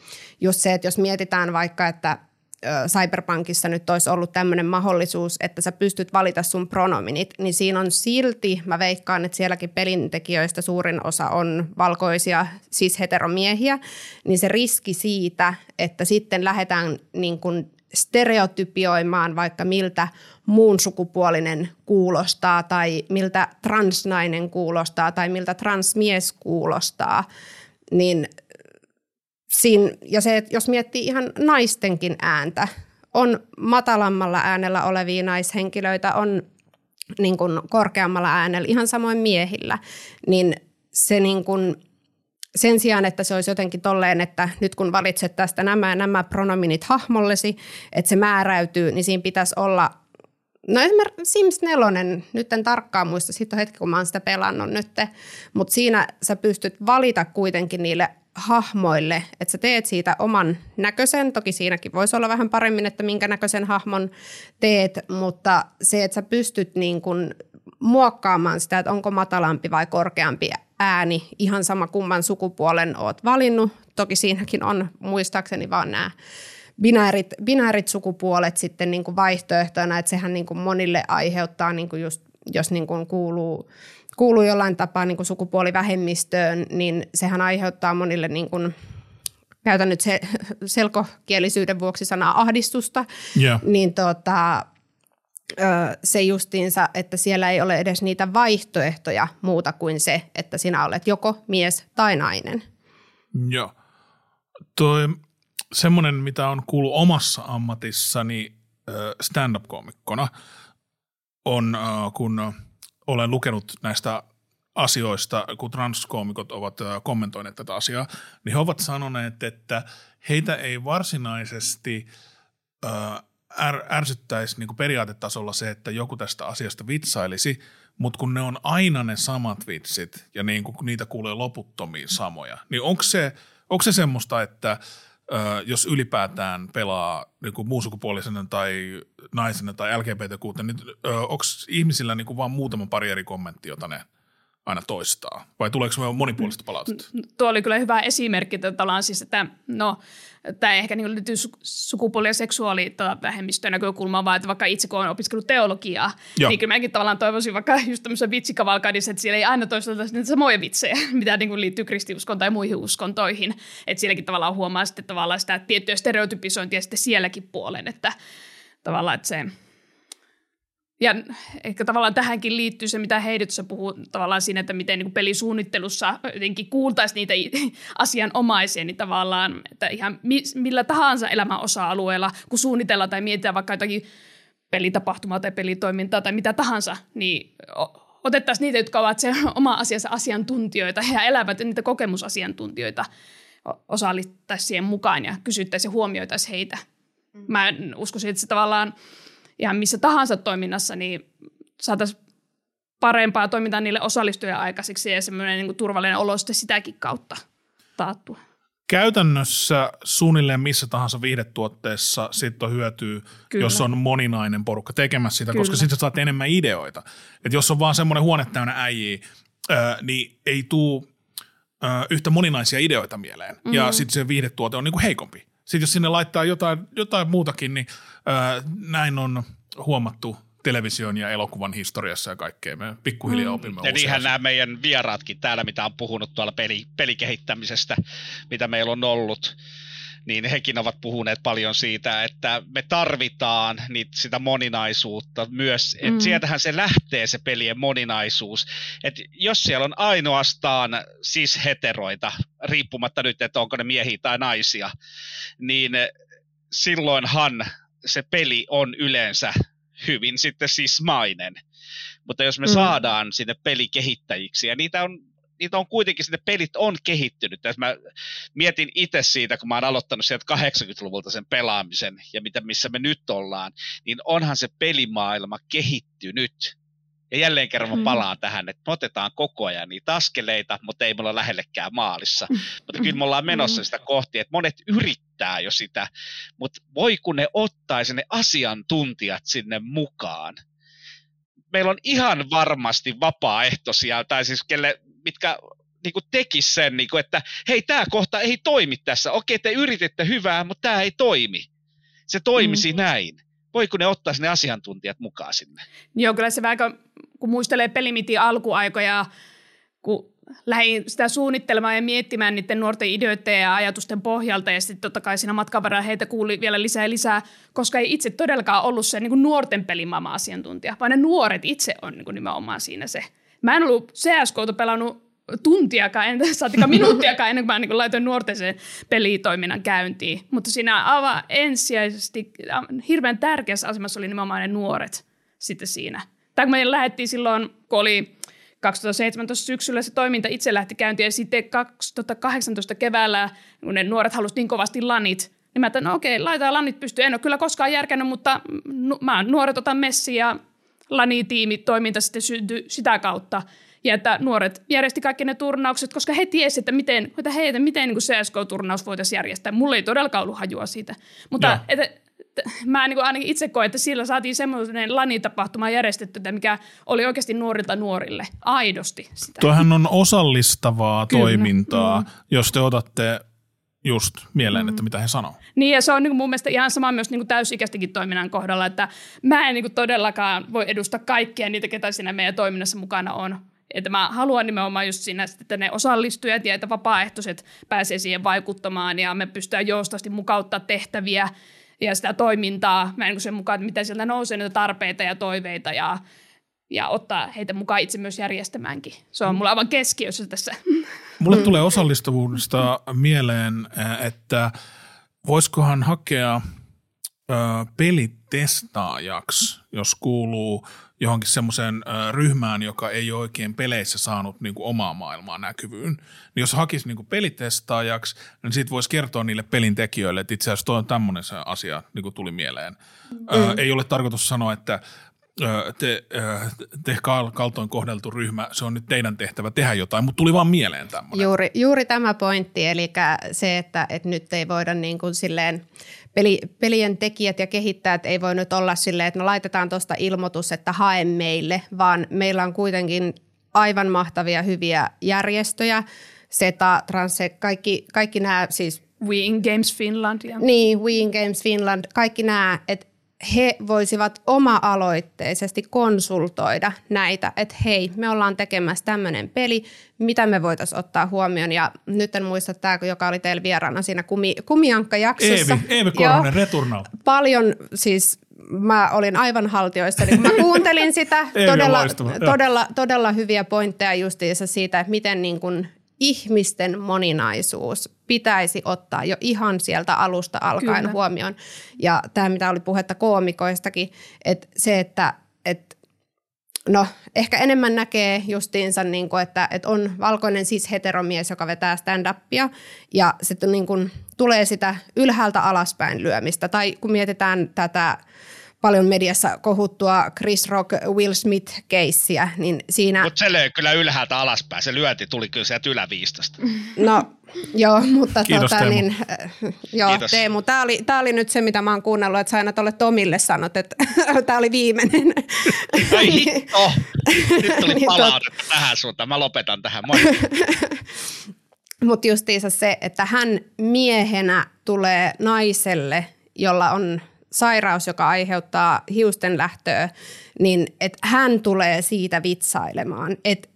just se, että jos mietitään vaikka, että ö, Cyberpunkissa nyt olisi ollut tämmöinen mahdollisuus, että sä pystyt valita sun pronominit, niin siinä on silti, mä veikkaan, että sielläkin pelintekijöistä suurin osa on valkoisia, siis heteromiehiä, niin se riski siitä, että sitten lähdetään niin kuin, stereotypioimaan vaikka miltä muun sukupuolinen kuulostaa tai miltä transnainen kuulostaa tai miltä transmies kuulostaa. Niin siinä, ja se, että jos miettii ihan naistenkin ääntä, on matalammalla äänellä olevia naishenkilöitä, on niin kuin korkeammalla äänellä, ihan samoin miehillä, niin se niin kuin sen sijaan, että se olisi jotenkin tolleen, että nyt kun valitset tästä nämä nämä pronominit hahmollesi, että se määräytyy, niin siinä pitäisi olla, no esimerkiksi Sims neljä, nyt en tarkkaan muista, siitä on hetki kun mä oon sitä pelannut nyt, mutta siinä sä pystyt valita kuitenkin niille hahmoille, että sä teet siitä oman näköisen, toki siinäkin voisi olla vähän paremmin, että minkä näköisen hahmon teet, mutta se, että sä pystyt niin kuin muokkaamaan sitä, että onko matalampi vai korkeampi ääni, ihan sama kumman sukupuolen oot valinnut. Toki siinäkin on muistaakseni vaan nämä binäärit, binäärit sukupuolet sitten niin kuin vaihtoehtoina, että sehän niin kuin monille aiheuttaa, niin kuin just, jos niin kuin kuuluu, kuuluu jollain tapaa niin kuin sukupuolivähemmistöön, niin sehän aiheuttaa monille niin kuin, käytän nyt se, selkokielisyyden vuoksi sanaa ahdistusta, yeah. niin tota, se justiinsa, että siellä ei ole edes niitä vaihtoehtoja muuta kuin se, että sinä olet joko mies tai nainen. Joo. Toi semmoinen, mitä on kuullut omassa ammatissani stand-up-koomikkona, on kun olen lukenut näistä asioista, kun transkoomikot ovat kommentoineet tätä asiaa, niin he ovat sanoneet, että heitä ei varsinaisesti ärsyttäisi niin kuin periaatetasolla se, että joku tästä asiasta vitsailisi, mutta kun ne on aina ne samat vitsit ja niin kuin niitä kuulee loputtomiin samoja, niin onko se, onko se semmoista, että ö, jos ylipäätään pelaa niin kuin muusukupuolisena tai naisena tai L G B T Q, niin ö, onko ihmisillä niin kuin vaan muutama pari eri kommenttia, jota ne aina toistaa? Vai tuleeko monipuolista palautetta? Tuo oli kyllä hyvä esimerkki, että, siis, että no, tämä ehkä niin liittyy sukupuoli- ja seksuaalivähemmistön näkökulmaan, vaan että vaikka itse kun olen opiskellut teologiaa, Joo. niin kyllä minäkin tavallaan toivoisin vaikka just tämmöisessä vitsikavalkaidissa, että siellä ei aina toisteta niitä samoja vitsejä, mitä niin liittyy kristiuskoon tai muihin uskontoihin. Että sielläkin tavallaan huomaa sitten tavallaan sitä tiettyä stereotypisointia sitten sielläkin puolen, että tavallaan että se... Ja ehkä tavallaan tähänkin liittyy se, mitä Heidi tuossa puhuu tavallaan siinä, että miten niin pelisuunnittelussa jotenkin kuultaisiin niitä asianomaisia, niin tavallaan, että ihan millä tahansa elämän osa-alueella, kun suunnitellaan tai mietitään vaikka jotakin pelitapahtumaa tai pelitoimintaa tai mitä tahansa, niin otettaisiin niitä, jotka ovat sen oma asiansa asiantuntijoita ja elävät niitä kokemusasiantuntijoita osallittaisiin siihen mukaan ja kysyttäisiin ja huomioitaisiin heitä. Mä uskoisin, että se tavallaan... Ja missä tahansa toiminnassa, niin saataisiin parempaa toimintaa niille osallistujien aikaiseksi ja semmoinen niin kuin turvallinen olo sitten sitäkin kautta taattua. Käytännössä suunnilleen missä tahansa viihdetuotteessa siitä on hyötyä, Kyllä. jos on moninainen porukka tekemässä sitä, Kyllä. koska sitten saat enemmän ideoita. Et jos on vaan semmoinen huone täynnä äijiä, äh, niin ei tule äh, yhtä moninaisia ideoita mieleen mm-hmm. ja sitten se viihdetuote on niin kuin heikompi. Sitten jos sinne laittaa jotain, jotain muutakin, niin öö, näin on huomattu television ja elokuvan historiassa ja kaikkea. Me pikkuhiljaa opimme mm. Ja niinhän nämä meidän vieraatkin täällä, mitä on puhunut tuolla peli, pelikehittämisestä, mitä meillä on ollut, niin hekin ovat puhuneet paljon siitä, että me tarvitaan niitä, sitä moninaisuutta myös. Mm. Et sieltähän se lähtee se pelien moninaisuus. Et jos siellä on ainoastaan cis-heteroita, riippumatta nyt, että onko ne miehiä tai naisia, niin silloinhan se peli on yleensä hyvin sitten sismainen. Mutta jos me mm. saadaan sinne pelikehittäjiksi, ja niitä on, niitä on kuitenkin, sinne pelit on kehittynyt. Ja mä mietin itse siitä, kun mä oon aloittanut sieltä kahdeksankymmentäluvulta sen pelaamisen, ja mitä, missä me nyt ollaan, niin onhan se pelimaailma kehittynyt. Ja jälleen kerran mä palaan tähän, että me otetaan koko ajan niitä askeleita, mutta ei me olla lähellekään maalissa. Mutta kyllä me ollaan menossa sitä kohti, että monet yrittää jo sitä, mutta voi kun ne ottaisi ne asiantuntijat sinne mukaan. Meillä on ihan varmasti vapaaehtoisia, tai siis kelle, mitkä niin kuin tekis sen, niin kuin, että hei, tämä kohta ei toimi tässä. Okei, te yritette hyvää, mutta tämä ei toimi. Se toimisi mm-hmm. näin. Voiko ne ottaa sinne asiantuntijat mukaan sinne? Joo, kyllä se vaikka, kun muistelee Pelimiitin alkuaikoja, kun lähdin sitä suunnittelemaan ja miettimään niiden nuorten ideoiden ja ajatusten pohjalta, ja sitten totta kai siinä matkan varrella heitä kuuli vielä lisää ja lisää, koska ei itse todellakaan ollut se niin kuin nuorten pelimaailma-asiantuntija, vaan ne nuoret itse on niin kuin nimenomaan siinä se. Mä en ollut C S K:ta pelannut tuntiakaan, en saatikaan minuuttiakaan ennen kuin mä niin laitoin nuorten sen pelitoiminnan käyntiin. Mutta siinä aivan ensisijaisesti hirveän tärkeässä asemassa oli nimenomaan ne nuoret sitten siinä. Tai kun me lähdettiin silloin, kun oli kaksituhattaseitsemäntoista syksyllä se toiminta itse lähti käyntiin ja sitten kaksituhattakahdeksantoista keväällä, kun ne nuoret halusivat niin kovasti lanit, niin mä ajattelin, no okei, laitaan lanit pystyyn. En ole kyllä koskaan järkännyt, mutta nu- mä nuoret otan messi ja lanitiimitoiminta sitten syntyi sitä kautta. Ja että nuoret järjesti kaikki ne turnaukset, koska he tiesivät, että miten, että hei, että miten niin C S K-turnaus voitaisiin järjestää. Mulla ei todellakaan ollut hajua siitä. Mutta että, että, mä niin ainakin itse koen, että sillä saatiin semmoinen lanitapahtuma järjestetty, mikä oli oikeasti nuorilta nuorille, aidosti sitä. Tuohan on osallistavaa Kyllä. toimintaa, mm. jos te otatte just mieleen, mm. että mitä he sanoo. Niin ja se on niin kuin mun mielestä ihan sama myös niin kuin täysikäistenkin toiminnan kohdalla, että mä en niin kuin todellakaan voi edustaa kaikkia niitä, ketä siinä meidän toiminnassa mukana on. Että mä haluan nimenomaan just siinä, että ne osallistujat ja että vapaaehtoiset pääsee siihen vaikuttamaan ja me pystytään joustavasti mukauttaa tehtäviä ja sitä toimintaa. Mä en sen mukaan, että mitä sieltä nousee niitä tarpeita ja toiveita ja, ja ottaa heitä mukaan itse myös järjestämäänkin. Se on mulla aivan keskiössä tässä. Mulle tulee osallistuvuudesta mieleen, että voisikohan hakea pelitestaajaksi, jos kuuluu johonkin semmoiseen ryhmään, joka ei ole oikein peleissä saanut niin kuin omaa maailmaa näkyvyyn. Niin jos hakisi niin kuin pelitestaajaksi, niin siitä voisi kertoa niille pelintekijöille, että itse asiassa toi on tämmöinen se asia niin kuin tuli mieleen. Mm. Ö, ei ole tarkoitus sanoa, että ö, te, ö, te kaltoin kohdeltu ryhmä, se on nyt teidän tehtävä tehdä jotain, mutta tuli vaan mieleen tämmöinen. Juuri, juuri tämä pointti, eli se, että, että nyt ei voida niin kuin silleen... Peli, pelien tekijät ja kehittäjät ei voi nyt olla silleen, että no laitetaan tuosta ilmoitus, että hae meille, vaan meillä on kuitenkin aivan mahtavia, hyviä järjestöjä. Seta, Transe, kaikki, kaikki nämä siis... We in Games Finland. Ja. Niin, We in Games Finland, kaikki nämä, että he voisivat oma-aloitteisesti konsultoida näitä, että hei, me ollaan tekemässä tämmöinen peli, mitä me voitaisiin ottaa huomioon. Ja nyt en muista tämä, joka oli teillä vieraana siinä kumi, Kumiankka-jaksossa. Eevi, Eevi Korhonen, Returnal. Paljon siis... Mä olin aivan haltioissa, niin kun mä kuuntelin sitä, todella, todella, todella hyviä pointteja justiinsa siitä, että miten niin kun ihmisten moninaisuus pitäisi ottaa jo ihan sieltä alusta alkaen Kyllä. huomioon. Ja tämä, mitä oli puhetta koomikoistakin, että se, että, että no ehkä enemmän näkee justiinsa, niin kun, että, että on valkoinen cis-heteromies, joka vetää stand-upia ja sitten niin kun tulee sitä ylhäältä alaspäin lyömistä. Tai kun mietitään tätä... paljon mediassa kohuttua Chris Rock, Will Smith-keissiä, niin siinä... Mutta se löi kyllä ylhäältä alaspäin, se lyönti tuli kyllä sieltä yläviistosta. No, joo, mutta... Kiitos tota, Teemu. Niin, joo, Kiitos. Teemu. Tämä oli, tämä oli nyt se, mitä mä oon kuunnellut, että sä aina tolle Tomille sanot, että tämä oli viimeinen. Ai hitto! Nyt tuli niin palautetta tot... tähän suuntaan, mä lopetan tähän, moi. Mutta justiinsa se, että hän miehenä tulee naiselle, jolla on... sairaus, joka aiheuttaa hiusten lähtöä, niin että hän tulee siitä vitsailemaan. Et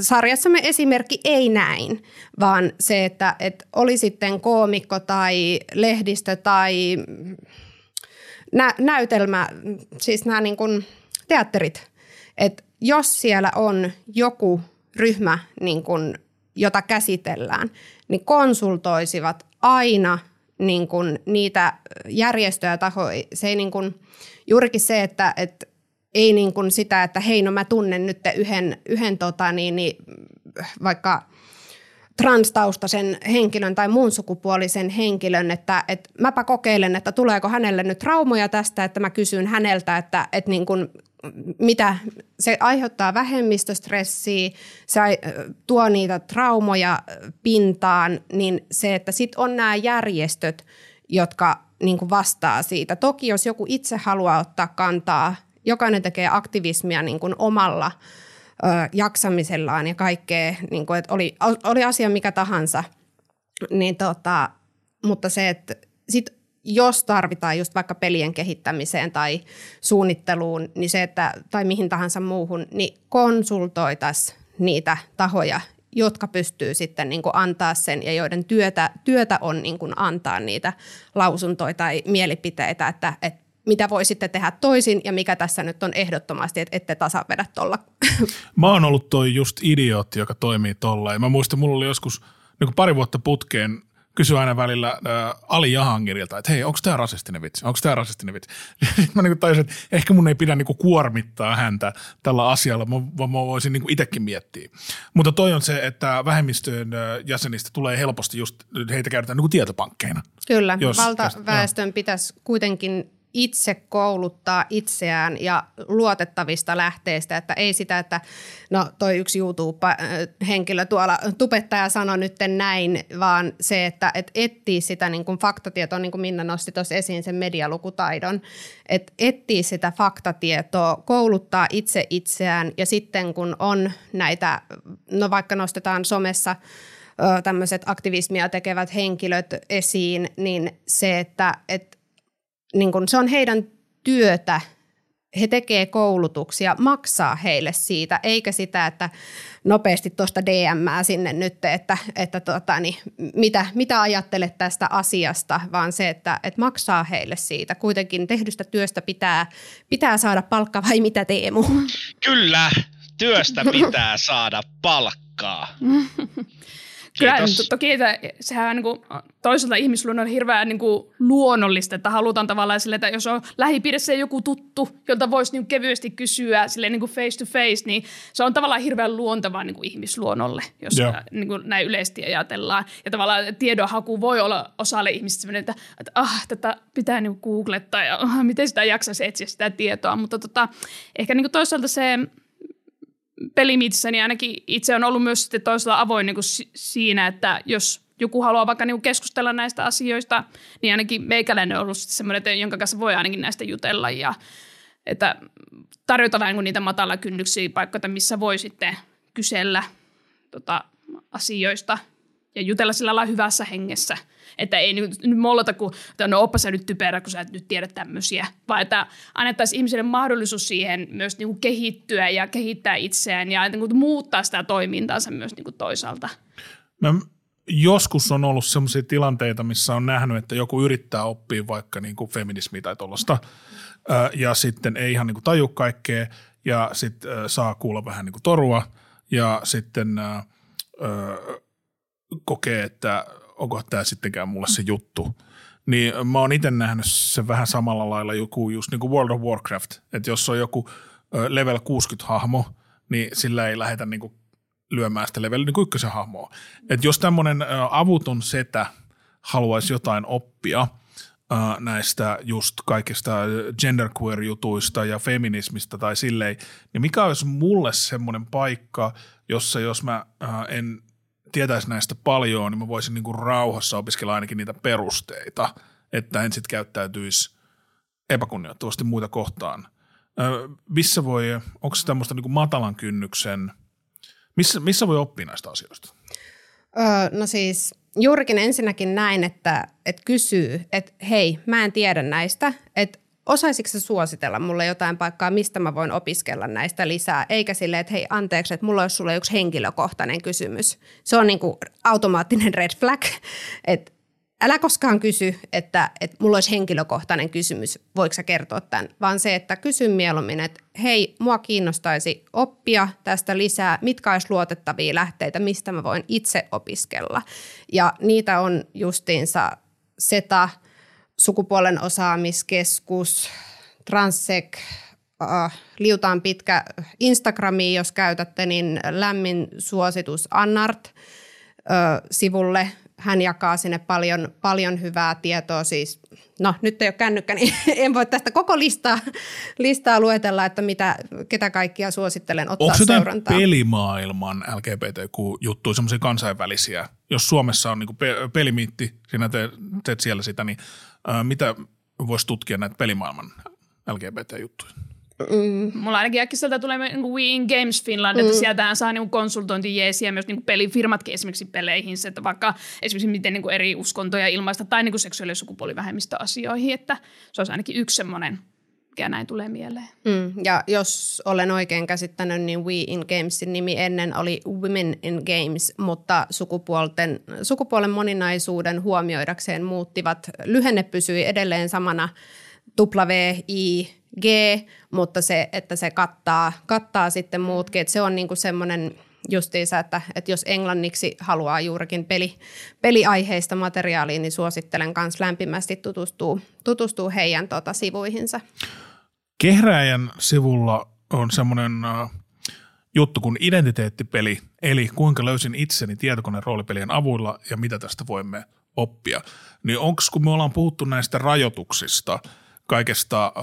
sarjassamme esimerkki ei näin, vaan se, että et oli sitten koomikko tai lehdistö tai nä- näytelmä, siis nämä niin kuin teatterit, että jos siellä on joku ryhmä, niin kuin, jota käsitellään, niin konsultoisivat aina niin kuin niitä järjestöjä tahoja, se ei niin kuin, juurikin se, että et ei niin kuin sitä, että hei no mä tunnen nyt yhden, yhden tota, niin, niin, vaikka transtaustaisen henkilön tai muun sukupuolisen henkilön, että et mäpä kokeilen, että tuleeko hänelle nyt traumoja tästä, että mä kysyn häneltä, että et niin kuin, mitä se aiheuttaa vähemmistöstressiä, se tuo niitä traumoja pintaan, niin se, että sitten on nämä järjestöt, jotka niin kuin vastaa siitä. Toki jos joku itse haluaa ottaa kantaa, jokainen tekee aktivismia niin kuin omalla ö, jaksamisellaan ja kaikkea, niin kuin, että oli, oli asia mikä tahansa, niin tota, mutta se, että sitten jos tarvitaan just vaikka pelien kehittämiseen tai suunnitteluun, niin se, että, tai mihin tahansa muuhun, niin konsultoitaisiin niitä tahoja, jotka pystyy sitten niin kuin antaa sen ja joiden työtä, työtä on niin kuin antaa niitä lausuntoja tai mielipiteitä, että, että mitä voi sitten tehdä toisin ja mikä tässä nyt on ehdottomasti, että ette tasavedä tuolla. Mä oon ollut toi just idiootti, joka toimii tolleen. Mä muistan, mulla oli joskus niin kuin pari vuotta putkeen, kysyin aina välillä äh, Ali Jahangirilta, että hei, onko tämä rasistinen vitsi? Onko tämä rasistinen vitsi? Sitten mä niinku taisin, että ehkä mun ei pidä niinku kuormittaa häntä tällä asialla, vaan mä voisin niinku itsekin miettiä. Mutta toi on se, että vähemmistöjen jäsenistä tulee helposti just, heitä käytetään niinku tietopankkeina. Kyllä, jos, valtaväestön jos, pitäisi kuitenkin itse kouluttaa itseään ja luotettavista lähteistä, että ei sitä, että no toi yksi YouTube-henkilö tuolla tubettaja sanoi nytten näin, vaan se, että et etsii sitä niin kuin faktatietoa, niin kuin Minna nosti tuossa esiin sen medialukutaidon, että etsii sitä faktatietoa, kouluttaa itse itseään ja sitten kun on näitä, no vaikka nostetaan somessa tämmöiset aktivismia tekevät henkilöt esiin, niin se, että et, niin kun se on heidän työtä, he tekee koulutuksia, maksaa heille siitä, eikä sitä, että nopeasti tuosta D M:ää sinne nyt, että, että tuota, niin, mitä, mitä ajattelet tästä asiasta, vaan se, että, että maksaa heille siitä. Kuitenkin tehdystä työstä pitää, pitää saada palkkaa, vai mitä Teemu? Kyllä, työstä pitää saada palkkaa. Kyllä, toki että sehän on niin kuin, toisaalta ihmisluonnon on hirveän niin kuin, luonnollista, että halutaan tavallaan sille, että jos on lähipiirissä joku tuttu, jolta voisi niin kuin, kevyesti kysyä sille, niin kuin face to face, niin se on tavallaan hirveän luontevaa niin kuin ihmisluonnolle, jos niin kuin, näin yleisesti ajatellaan. Ja tavallaan tiedonhaku voi olla osalle ihmisistä sellainen, että, että ah, tätä pitää niin kuin googlettaa ja ah, miten sitä jaksaisi etsiä sitä tietoa, mutta tota, ehkä niin kuin, toisaalta se... Pelimiitissä, niin ainakin itse on ollut myös sitten toisella avoin niin kuin siinä, että jos joku haluaa vaikka niin kuin keskustella näistä asioista, niin ainakin meikäläinen on ollut semmoinen, jonka kanssa voi ainakin näistä jutella ja että tarjotaan niin kuin niitä matala kynnyksiä paikkoja, missä voi sitten kysellä tota, asioista ja jutella sillä lailla hyvässä hengessä. Että ei nyt, nyt mollata, kun no oppa sä nyt typerä, kun sä et nyt tiedä tämmöisiä. Vaan että annettaisiin ihmisille mahdollisuus siihen myös niin kuin kehittyä ja kehittää itseään ja niin kuin muuttaa sitä toimintaansa myös niin kuin toisaalta. Mä joskus on ollut sellaisia tilanteita, missä on nähnyt, että joku yrittää oppia vaikka niin kuin feminismiä tai tuollaista ja sitten ei ihan niin kuin taju kaikkea ja sitten saa kuulla vähän niin kuin torua ja sitten äh, kokee, että onko tämä sittenkään mulle se juttu. Niin mä oon itse nähnyt sen vähän samalla lailla joku just niin kuin World of Warcraft, että jos on joku level kuusikymmentä hahmo, niin sillä ei lähetä niin kuin lyömään sitä level niin kuin ykkösen hahmoa. Että jos tämmöinen avuton setä haluaisi jotain oppia näistä just kaikista genderqueer-jutuista ja feminismistä tai silleen, niin mikä olisi mulle semmoinen paikka, jossa jos mä en tietäisi näistä paljon, niin mä voisin niin kuin rauhassa opiskella ainakin niitä perusteita, että en sitten käyttäytyisi epäkunnioittavasti muita kohtaan. Missä voi, onko se tämmöistä niin kuin matalan kynnyksen, missä, missä voi oppia näistä asioista? Öö, no siis juurikin ensinnäkin näin, että, että kysyy, että hei, mä en tiedä näistä, että osaisitko sä suositella mulle jotain paikkaa, mistä mä voin opiskella näistä lisää, eikä silleen, että hei anteeksi, että mulla olisi sulle yksi henkilökohtainen kysymys. Se on niin kuin automaattinen red flag, että älä koskaan kysy, että, että mulla olisi henkilökohtainen kysymys, voiko sä kertoa tämän, vaan se, että kysy mieluummin, että hei, mua kiinnostaisi oppia tästä lisää, mitkä olisi luotettavia lähteitä, mistä mä voin itse opiskella. Ja niitä on justiinsa Seta, Sukupuolen osaamiskeskus, Transsec, äh, liutaan pitkä Instagramiin, jos käytätte, niin lämmin suositus Annart-sivulle. Äh, Hän jakaa sinne paljon, paljon hyvää tietoa. Siis, no nyt ei ole kännykkä, niin en voi tästä koko listaa, listaa luetella, että mitä, ketä kaikkia suosittelen ottaa onko seurantaa. Onko jotain pelimaailman L G B T Q-juttuja, semmoisia kansainvälisiä? Jos Suomessa on niinku pe- pelimiitti, sinä te, teet siellä sitä, niin ää, mitä voisi tutkia näitä pelimaailman L G B T-juttuja? Mm. Mulla ainakin äkkiseltä tulee We in Games Finland, että mm. sieltähän saa niinku konsultointijeesiä myös niinku pelifirmatkin esimerkiksi peleihin, että vaikka esimerkiksi miten niinku eri uskontoja ilmaista tai niinku seksuaali- ja sukupuolivähemmistöasioihin, että se olisi ainakin yksi semmoinen, mikä näin tulee mieleen. Mm. Ja jos olen oikein käsittänyt, niin We in Gamesin nimi ennen oli Women in Games, mutta sukupuolten, sukupuolen moninaisuuden huomioidakseen muuttivat. Lyhenne pysyi edelleen samana W I G, mutta se, että se kattaa, kattaa sitten muutkin. Että se on niinku semmoinen justiinsa, että, että jos englanniksi haluaa juurikin peli, peliaiheista materiaalia, niin suosittelen myös lämpimästi tutustua, tutustua heidän tota, sivuihinsa. Kehräjän sivulla on semmoinen juttu kuin identiteettipeli, eli kuinka löysin itseni tietokoneen roolipelien avulla ja mitä tästä voimme oppia. Niin onko, kun me ollaan puhuttu näistä rajoituksista, kaikesta, uh,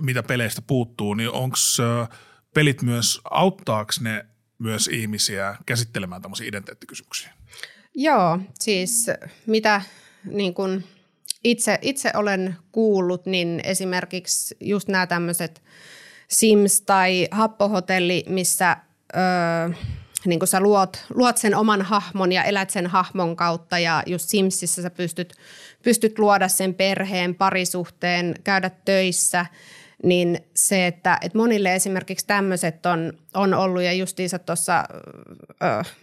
mitä peleistä puuttuu, niin onko uh, pelit myös, auttaako ne myös ihmisiä käsittelemään tämmöisiä identiteettikysymyksiä? Joo, siis mitä niin kun itse, itse olen kuullut, niin esimerkiksi just nämä tämmöiset Sims tai happohotelli, missä öö, niin kun sä luot, luot sen oman hahmon ja elät sen hahmon kautta ja just Simsissä sä pystyt pystyt luoda sen perheen, parisuhteen, käydä töissä, niin se, että, että monille esimerkiksi tämmöiset on, on ollut ja justiinsa tuossa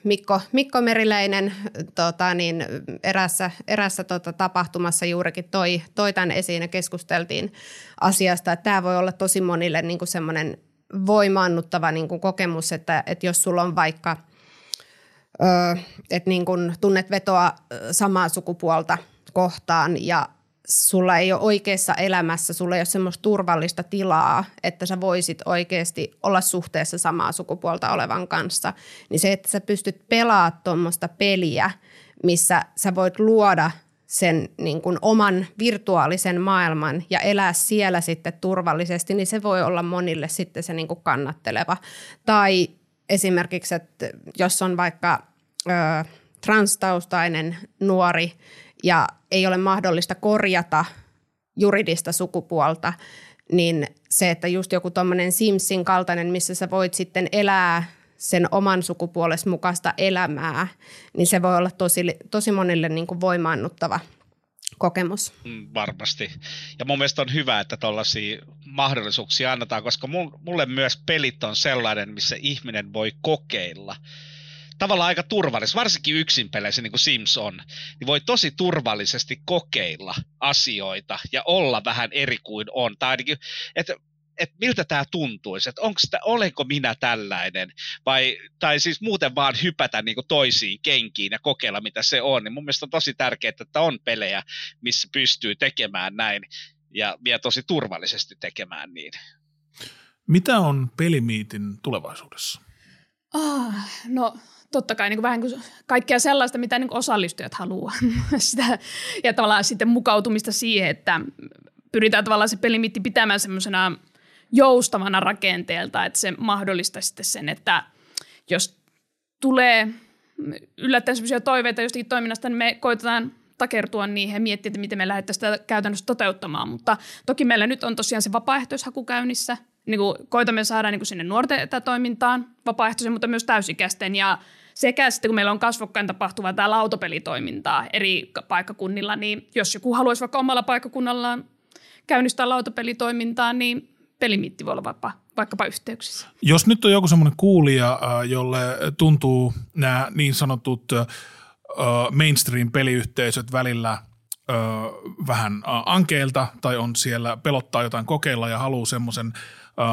Mikko, Mikko Meriläinen tota, niin erässä, erässä tota, tapahtumassa juurikin toi, toi tämän esiin ja keskusteltiin asiasta, että tämä voi olla tosi monille niin kuin semmoinen voimaannuttava niin kuin kokemus, että, että jos sulla on vaikka, ö, että niin kuin tunnet vetoa samaa sukupuolta kohtaan ja sulla ei ole oikeassa elämässä, sulla ei ole semmoista turvallista tilaa, että sä voisit oikeasti olla suhteessa samaa sukupuolta olevan kanssa, niin se, että sä pystyt pelaamaan tuommoista peliä, missä sä voit luoda sen niin kuin oman virtuaalisen maailman ja elää siellä sitten turvallisesti, niin se voi olla monille sitten se niin kuin kannatteleva. Tai esimerkiksi, että jos on vaikka ö, transtaustainen nuori, ja ei ole mahdollista korjata juridista sukupuolta, niin se, että just joku tuommoinen Simsin kaltainen, missä sä voit sitten elää sen oman sukupuolen mukaista elämää, niin se voi olla tosi, tosi monille niin kuin voimaannuttava kokemus. Varmasti. Ja mun mielestä on hyvä, että tuollaisia mahdollisuuksia annetaan, koska mulle myös pelit on sellainen, missä ihminen voi kokeilla. Tavallaan aika turvallis, varsinkin yksin peleissä, niin kuin Sims on, niin voi tosi turvallisesti kokeilla asioita ja olla vähän eri kuin on. Tai ainakin, että et miltä tämä tuntuisi, että onko sitä, olenko minä tällainen, vai, tai siis muuten vaan hypätä niin kuin toisiin kenkiin ja kokeilla, mitä se on. Niin mun mielestä on tosi tärkeää, että on pelejä, missä pystyy tekemään näin ja vielä tosi turvallisesti tekemään niin. Mitä on Pelimiitin tulevaisuudessa? Oh, no... Totta kai niin kuin vähän kuin kaikkea sellaista, mitä niin kuin osallistujat haluaa sitä, ja tavallaan sitten mukautumista siihen, että pyritään tavallaan se pelimiitti pitämään semmoisena joustavana rakenteelta, että se mahdollistaa sitten sen, että jos tulee yllättäen semmoisia toiveita jostakin toiminnasta, niin me koitetaan takertua niihin ja miettiä, että miten me lähdetään sitä käytännössä toteuttamaan, mutta toki meillä nyt on tosiaan se vapaaehtoishaku käynnissä, niin kuin koitamme saada niin kuin sinne nuorten etätoimintaan vapaaehtoisen, mutta myös täysikäisten ja sekä sitten kun meillä on kasvokkain tapahtuvaa tämä lautapelitoimintaa eri paikkakunnilla, niin jos joku haluaisi vaikka omalla paikkakunnallaan käynnistää lautapelitoimintaa, niin Pelimiitti voi olla vaikka, vaikkapa yhteyksissä. Jos nyt on joku semmoinen kuulija, jolle tuntuu nämä niin sanotut mainstream-peliyhteisöt välillä vähän ankeilta tai on siellä pelottaa jotain kokeilla ja haluaa semmoisen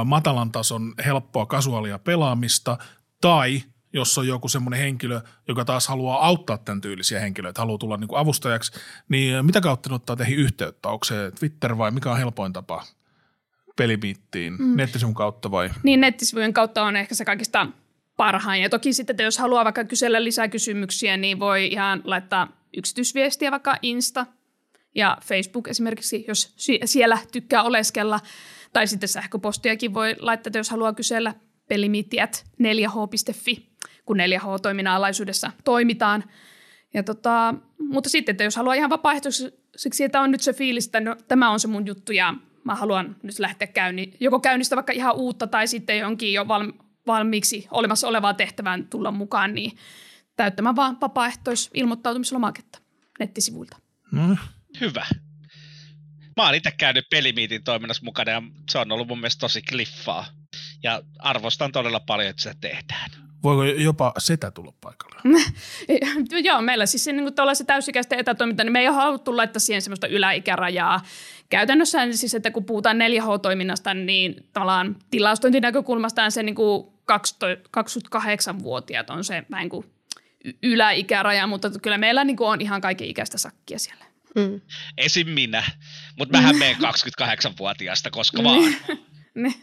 matalan tason helppoa kasuaalia pelaamista tai jos on joku semmoinen henkilö, joka taas haluaa auttaa tämän tyylisiä henkilöitä, haluaa tulla niinku avustajaksi, niin mitä kautta ne ottaa teihin yhteyttä? Onko se Twitter vai mikä on helpoin tapa Pelimiittiin? Mm. Nettisivun kautta vai? Niin, nettisivujen kautta on ehkä se kaikista parhain ja toki sitten, että jos haluaa vaikka kysellä lisää kysymyksiä, niin voi ihan laittaa yksityisviestiä vaikka Insta ja Facebook esimerkiksi, jos siellä tykkää oleskella. Tai sitten sähköpostiakin voi laittaa, jos haluaa kysellä pelimiitti at neljä h piste f i, kun neljä H-toiminnan alaisuudessa toimitaan. Ja tota, mutta sitten, että jos haluaa ihan vapaaehtoiseksi, että on nyt se fiilis, että no, tämä on se mun juttu ja mä haluan nyt lähteä käynni, joko käynnistä vaikka ihan uutta tai sitten jonkin jo valmiiksi olemassa olevaa tehtävään tulla mukaan, niin täyttämään vaan vapaaehtoisilmoittautumislomaketta nettisivuilta. Mm. Hyvä. Mä oon itse käynyt Pelimiitin toiminnassa mukana ja se on ollut mun mielestä tosi kliffaa. Ja arvostan todella paljon, että se tehdään. Voiko jopa Setä tulla paikalle? Joo, meillä siis niin tuollaisen täysikäisten etätoiminta, niin me ei ole haluttu laittaa siihen semmoista yläikärajaa. Käytännössä siis, että kun puhutaan neljä H-toiminnasta, niin tavallaan tilastointinäkökulmastaan se niin kuin kaksikymmentäkahdeksanvuotiaat on se vähän kuin yläikäraja, mutta kyllä meillä niin kuin on ihan kaiken ikäistä sakkia siellä. Mm. Esim. minä, mutta mähän menen kaksikymmentäkahdeksanvuotiaasta koska vaan. Ne.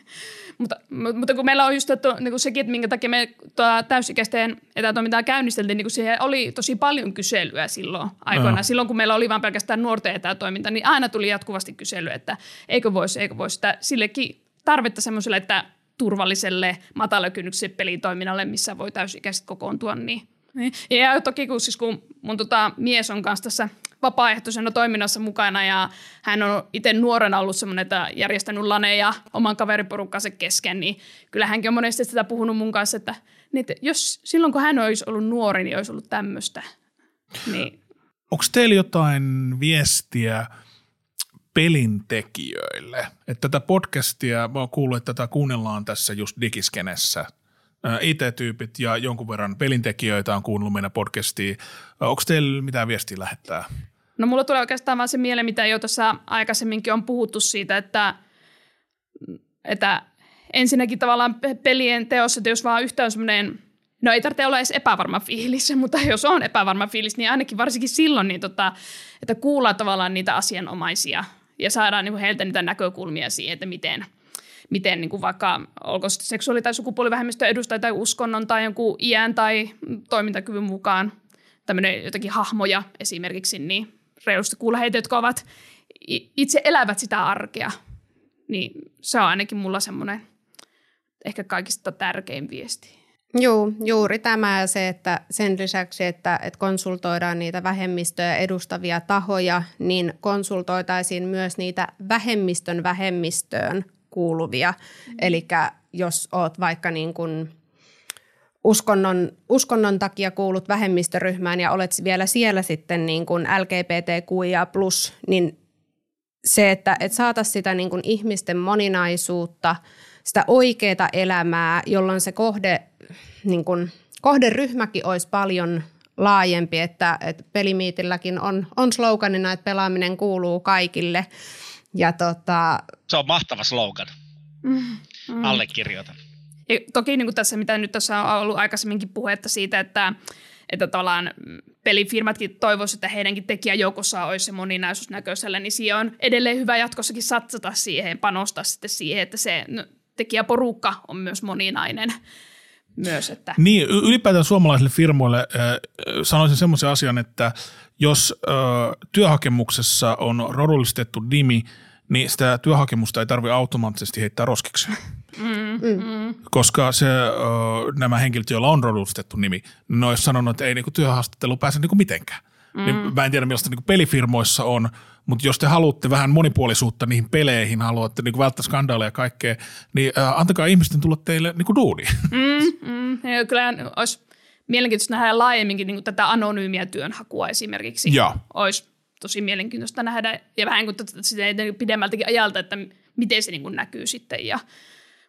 Mutta, mutta kun meillä on just että, niin kuin sekin, että minkä takia me täysikäisten etätoimintaa käynnisteltiin, niin siihen oli tosi paljon kyselyä silloin aikoina. No. Silloin kun meillä oli vain pelkästään nuorten etätoiminta, niin aina tuli jatkuvasti kyselyä, että eikö voisi, eikö voisi. Sillekin tarvetta semmoiselle, että turvalliselle, matalakynnykselle pelitoiminnalle, missä voi täysikäiset kokoontua, niin ja toki kun, siis kun mun tota, mies on kanssa tässä vapaaehtoisena toiminnassa mukana ja hän on itse nuorena ollut semmoinen, että järjestänyt laneja oman kaveriporukkansa kesken, niin kyllä hänkin on monesti sitä puhunut mun kanssa, että, niin, että jos silloin kun hän olisi ollut nuori, niin olisi ollut tämmöistä. Niin. Onko teillä jotain viestiä pelintekijöille? Että tätä podcastia, mä oon kuullut, että tätä kuunnellaan tässä just digiskenessä. I T-tyypit ja jonkun verran pelintekijöitä on kuunnellut meidän podcastiin. Onko teillä mitään viestiä lähettää? No mulla tulee oikeastaan vaan se mieleen, mitä jo tässä aikaisemminkin on puhuttu siitä, että, että ensinnäkin tavallaan pelien teossa, että jos vaan yhtään semmoinen, no ei tarvitse olla edes epävarma fiilis, mutta jos on epävarma fiilis, niin ainakin varsinkin silloin, niin tota, että kuullaan tavallaan niitä asianomaisia ja saadaan niin kuin heiltä niitä näkökulmia siihen, että miten... miten niin kuin vaikka olko seksuaali- tai sukupuolivähemmistön edustaja tai uskonnon tai jonkun iän tai toimintakyvyn mukaan tämmöinen jotakin hahmoja esimerkiksi, niin reilusti kuulla heitä, jotka ovat, itse elävät sitä arkea. Niin se on ainakin mulla semmoinen ehkä kaikista tärkein viesti. Joo, juuri tämä ja se, että sen lisäksi, että, että konsultoidaan niitä vähemmistöjä edustavia tahoja, niin konsultoitaisiin myös niitä vähemmistön vähemmistöön kuuluvia. Mm. Eli jos oot vaikka niin kuin uskonnon, uskonnon takia kuulut vähemmistöryhmään ja olet vielä siellä sitten niin kuin L G B T Q I A plus, niin se, että et saataisiin sitä niin kuin ihmisten moninaisuutta, sitä oikeaa elämää, jolloin se kohde, niin kuin, kohderyhmäkin olisi paljon laajempi, että, että Pelimiitilläkin on, on sloganina, että pelaaminen kuuluu kaikille. Ja tota... Se on mahtava slogan. Mm, mm. Allekirjoitan. Ja toki niin kuin tässä, mitä nyt tässä on ollut aikaisemminkin puhetta siitä, että, että tavallaan pelifirmatkin toivoisivat, että heidänkin tekijäjoukossa olisi se moninaisuus näköisellä, niin siihen on edelleen hyvä jatkossakin satsata siihen, panostaa sitten siihen, että se no, tekijäporukka on myös moninainen. Myös, että. Niin, ylipäätään suomalaisille firmoille äh, sanoisin semmoisen asian, että jos äh, työhakemuksessa on rodullistettu nimi, niin sitä työhakemusta ei tarvitse automaattisesti heittää roskiksi. Mm, mm. Koska se, äh, nämä henkilöt, joilla on rodullistettu nimi, ne olisi sanonut, että ei niinku, työhaastattelu pääse niinku, mitenkään. Mm. Niin, mä en tiedä, millaista niinku, pelifirmoissa on, mutta jos te haluatte vähän monipuolisuutta niihin peleihin, haluatte niinku, välttää skandaaleja ja kaikkea, niin äh, antakaa ihmisten tulla teille niinku, duuniin. Mm, mm. Kyllähän olisi mielenkiintoista nähdä laajemminkin niinku, tätä anonyymiä työnhakua esimerkiksi. Joo. Olisi tosi mielenkiintoista nähdä ja vähän kuin sitä pidemmältäkin ajalta, että miten se niin kuin näkyy sitten. Ja,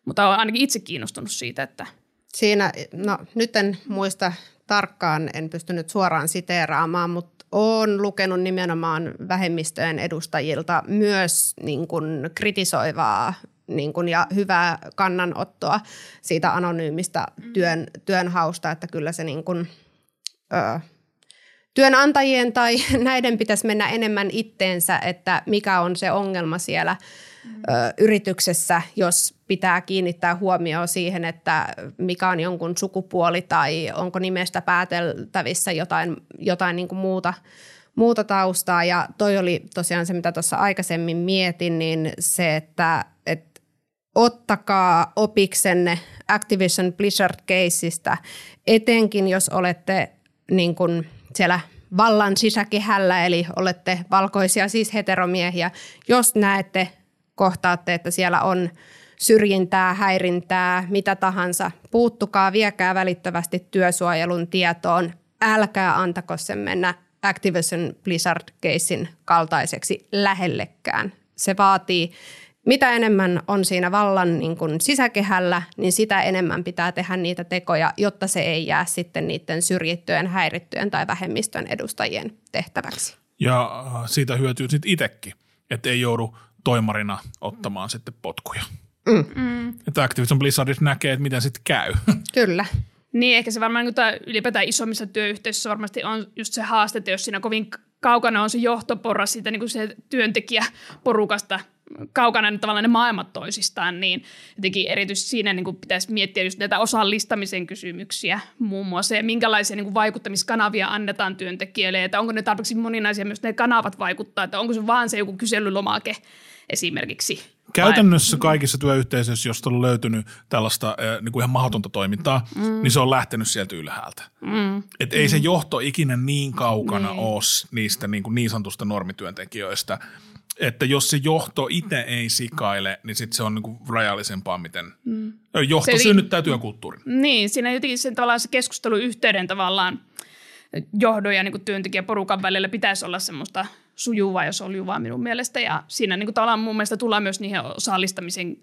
mutta olen ainakin itse kiinnostunut siitä, että... Siinä, no nyt en muista tarkkaan, en pystynyt suoraan siteeraamaan, mutta olen lukenut nimenomaan vähemmistöjen edustajilta myös niin kuin kritisoivaa niin kuin ja hyvää kannanottoa siitä anonyymistä työn, työnhausta, että kyllä se niin kuin... Öö, työnantajien tai näiden pitäisi mennä enemmän itteensä, että mikä on se ongelma siellä mm. ö, yrityksessä, jos pitää kiinnittää huomioon siihen, että mikä on jonkun sukupuoli tai onko nimestä pääteltävissä jotain, jotain niin kuin muuta, muuta taustaa. Ja toi oli tosiaan se, mitä tuossa aikaisemmin mietin, niin se, että et ottakaa opiksenne Activision Blizzard-keissistä, etenkin jos olette niin kuin siellä vallan sisäkehällä, eli olette valkoisia, siis heteromiehiä. Jos näette, kohtaatte, että siellä on syrjintää, häirintää, mitä tahansa, puuttukaa, viekää välittävästi työsuojelun tietoon. Älkää antako sen mennä Activision Blizzard-keissin kaltaiseksi lähellekään. Se vaatii, mitä enemmän on siinä vallan niin kuin sisäkehällä, niin sitä enemmän pitää tehdä niitä tekoja, jotta se ei jää sitten niiden syrjittyjen, häirittyjen tai vähemmistön edustajien tehtäväksi. Ja siitä hyötyy sitten itsekin, että ei joudu toimarina ottamaan sitten potkuja. Mm. Mm. Että Activision Blizzard näkee, että miten sitten käy. Kyllä. Niin, ehkä se varmaan ylipäätään isommissa työyhteisöissä varmasti on just se haaste, että jos siinä kovin kaukana on se johtoporras siitä niin kuin se työntekijäporukasta, kaukana ne tavallaan ne maailmat toisistaan, niin jotenkin erityisesti siinä niin kuin pitäisi miettiä just näitä osallistamisen kysymyksiä muun muassa ja minkälaisia niin kuin vaikuttamiskanavia annetaan työntekijöille, että onko ne tarpeeksi moninaisia myös ne kanavat vaikuttaa, että onko se vaan se joku kyselylomake esimerkiksi. Käytännössä kaikissa työyhteisöissä, josta on löytynyt tällaista niin kuin ihan mahdotonta toimintaa, mm. niin se on lähtenyt sieltä ylhäältä. Mm. Että mm. ei se johto ikinä niin kaukana mm. ole niistä niin, kuin niin sanotusta normityöntekijöistä, että jos se johto itse ei sikaile, niin sitten se on niinku rajallisempaa, miten mm. johto se, synnyttää työkulttuurin. Niin, siinä jotenkin sen, tavallaan se keskusteluyhteyden tavallaan johdon ja niinku työntekijäporukan välillä pitäisi olla semmoista sujuvaa ja soljuvaa minun mielestä. Ja siinä niinku tavallaan mun mielestä tullaan myös niihin osallistamisen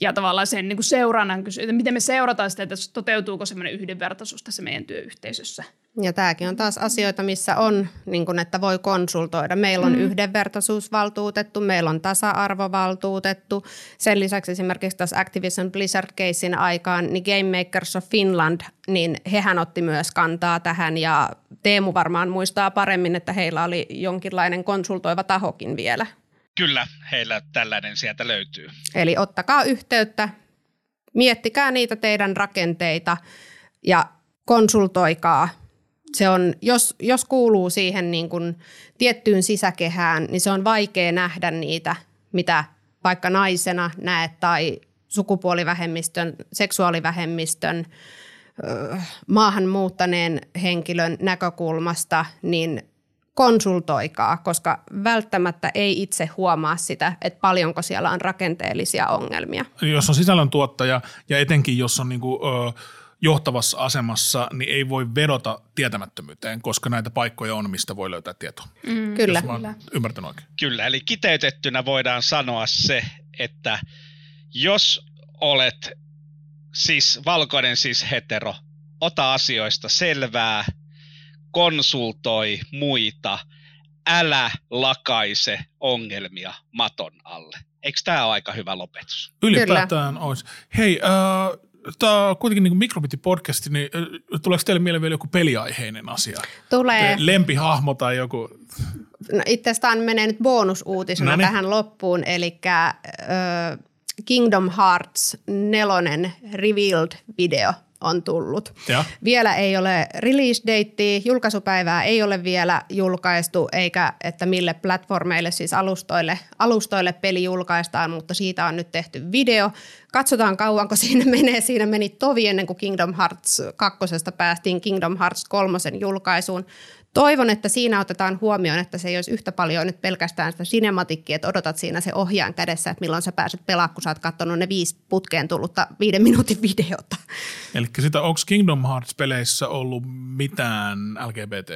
ja tavallaan sen niinku seurannan kysymys, miten me seurataan sitä, että toteutuuko semmoinen yhdenvertaisuus tässä meidän työyhteisössä. Ja tämäkin on taas asioita, missä on, niin kuin, että voi konsultoida. Meillä on mm. yhdenvertaisuusvaltuutettu, meillä on tasa-arvovaltuutettu. Sen lisäksi esimerkiksi tässä Activision Blizzard-keissin aikaan, niin Game Makers of Finland, niin hehän otti myös kantaa tähän. Ja Teemu varmaan muistaa paremmin, että heillä oli jonkinlainen konsultoiva tahokin vielä. Kyllä, heillä tällainen sieltä löytyy. Eli ottakaa yhteyttä, miettikää niitä teidän rakenteita ja konsultoikaa. Se on, jos, jos kuuluu siihen niin kuin tiettyyn sisäkehään, niin se on vaikea nähdä niitä, mitä vaikka naisena näet tai sukupuolivähemmistön, seksuaalivähemmistön, maahanmuuttaneen henkilön näkökulmasta, niin konsultoikaa, koska välttämättä ei itse huomaa sitä, että paljonko siellä on rakenteellisia ongelmia. Jos on sisällöntuottaja ja etenkin jos on niinku... Ö- johtavassa asemassa, niin ei voi vedota tietämättömyyteen, koska näitä paikkoja on, mistä voi löytää tietoa. Mm, kyllä. Kyllä. Ymmärtän oikein. Kyllä, eli kiteytettynä voidaan sanoa se, että jos olet siis valkoinen siis hetero, ota asioista selvää, konsultoi muita, älä lakaise ongelmia maton alle. Eikö tämä ole aika hyvä lopetus? Ylipäätään olisi. Hei, äh, tämä on kuitenkin niin mikrobitipodcasti, niin äh, tuleeko teille mieleen vielä joku peliaiheinen asia? Tulee. Lempihahmo tai joku? No, itse asiassa tämä menee nyt bonusuutisena Noniin. tähän loppuun, eli äh, Kingdom Hearts nelonen revealed-video on tullut. Ja. Vielä ei ole release datea, julkaisupäivää ei ole vielä julkaistu, eikä että mille platformeille, siis alustoille, alustoille peli julkaistaan, mutta siitä on nyt tehty video. Katsotaan kauanko siinä menee. Siinä meni tovi ennen kuin Kingdom Hearts kaksi päästiin Kingdom Hearts kolme julkaisuun. Toivon, että siinä otetaan huomioon, että se ei olisi yhtä paljon nyt pelkästään sitä sinematikkiä, että odotat siinä se ohjaan kädessä, että milloin sä pääset pelaa, kun sä oot katsonut ne viisi putkeen tullutta viiden minuutin videota. Eli sitä, onko Kingdom Hearts-peleissä ollut mitään L G B T?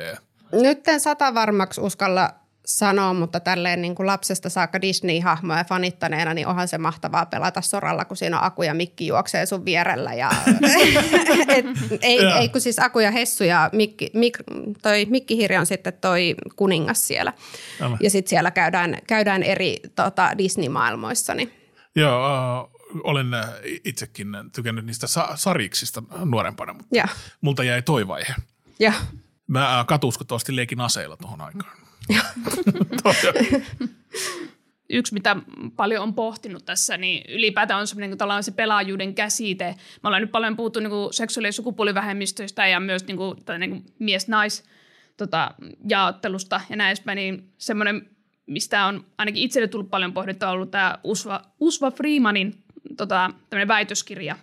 Nyt en sata varmaksi uskalla sanoa, mutta tälleen niin kuin lapsesta saakka Disney-hahmoja fanittaneena, niin onhan se mahtavaa pelata soralla, kun siinä on Aku ja Mikki juoksee sun vierellä. Ja et, ei, ei kun siis Aku ja Hessu ja Mikki, Mik, toi Mikki Hiri on sitten toi kuningas siellä. Älä. Ja sitten siellä käydään, käydään eri tota, Disney-maailmoissa. Niin. Joo, uh, olen itsekin tykännyt niistä sa- sariksista nuorempana, mutta ja. multa jäi toi vaihe. Ja. Mä katuskottavasti leikin aseilla tuohon aikaan. Yksi, mitä paljon on pohtinut tässä, niin ylipäätään on semmoinen, kun se pelaajuuden käsite. Me ollaan nyt paljon puhuttu niin kuin seksuaali- ja sukupuolivähemmistöistä ja myös niin kuin, niin kuin mies-nais-jaottelusta tota, ja näin edespäin, niin semmoinen, mistä on ainakin itselle tullut paljon pohdittua, on ollut tämä Usva, Usva Freemanin tota, tämmöinen väitöskirja.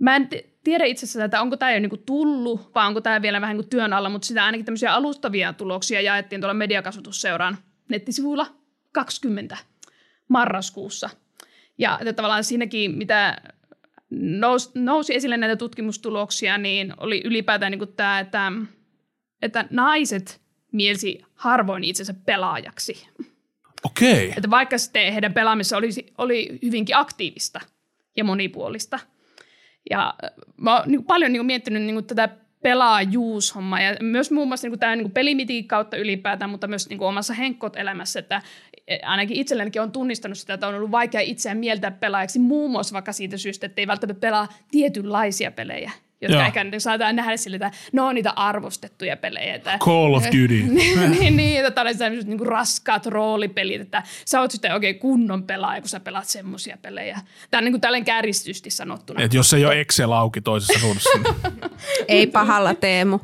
Mä en t- tiedä itse asiassa, että onko tämä jo niinku tullut vai onko tämä vielä vähän niinku työn alla, mutta sitä ainakin tämmöisiä alustavia tuloksia jaettiin tuolla mediakasvatusseuran nettisivuilla kaksikymmentä marraskuussa. Ja että tavallaan siinäkin, mitä nous, nousi esille näitä tutkimustuloksia, niin oli ylipäätään niinku tämä, että, että naiset mielsi harvoin itsensä pelaajaksi. Okei. Että vaikka sitten heidän pelaamissa olisi, oli hyvinkin aktiivista ja monipuolista. Ja mä oon niin kuin paljon niin kuin miettinyt niin kuin tätä pelaajuushommaa ja myös muun muassa niin kuin tämä niin kuin pelimiitin kautta ylipäätään, mutta myös niin kuin omassa henkkotelämässä, että ainakin itsellänikin on tunnistanut sitä, että on ollut vaikea itseään mieltää pelaajaksi muun muassa vaikka siitä syystä, että ei välttämättä pelaa tietynlaisia pelejä, jotka Joo. ehkä nyt saataan nähdä sille, että ne on niitä arvostettuja pelejä. Että, Call of Duty. niin, niin, että tällaiset niin kuin raskaat roolipelit, että sä oot sitten oikein kunnon pelaaja, kun sä pelaat semmoisia pelejä. Tämä on niin kuin tällainen kärjistysti sanottuna. Et jos ei ole Excel auki toisessa suunnassa. Ei pahalla, Teemu.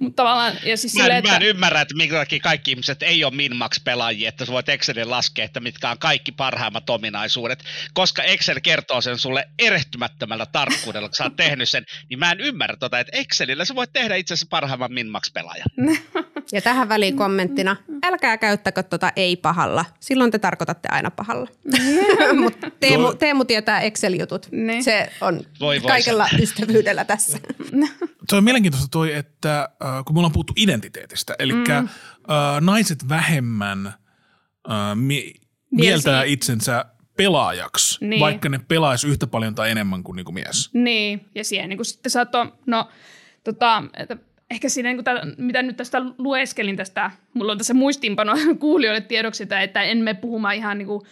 Mutta tavallaan, ja siis mä, silleen, että... mä en ymmärrä, että minkä takia kaikki ihmiset ei ole Minmax-pelaajia, että sä voit Excelin laskea, että mitkä on kaikki parhaimmat ominaisuudet, koska Excel kertoo sen sulle erehtymättömällä tarkkuudella, sä oot tehnyt sen, niin mä en ymmärrä tota, että Excelillä sä voit tehdä itse asiassa parhaimman Minmax-pelaajan. Ja tähän väliin kommenttina, älkää käyttäkö tota ei pahalla, silloin te tarkoitatte aina pahalla. Mutta Teemu, Teemu tietää Excel-jutut, ne. Se on voi voi kaikella sen. Ystävyydellä tässä. Toi on mielenkiintoista toi, että kun me ollaan puhuttu identiteetistä, eli mm. naiset vähemmän mie- mieltää itsensä pelaajaksi, niin. vaikka ne pelaisi yhtä paljon tai enemmän kuin niinku mies. Niin, ja siihen niinku sitten saattoi, no tota, että ehkä siinä niinku tämän, mitä nyt tästä lueskelin tästä, mulla on tässä muistiinpano kuulijoille tiedoksi, että en mene puhumaan ihan niinku,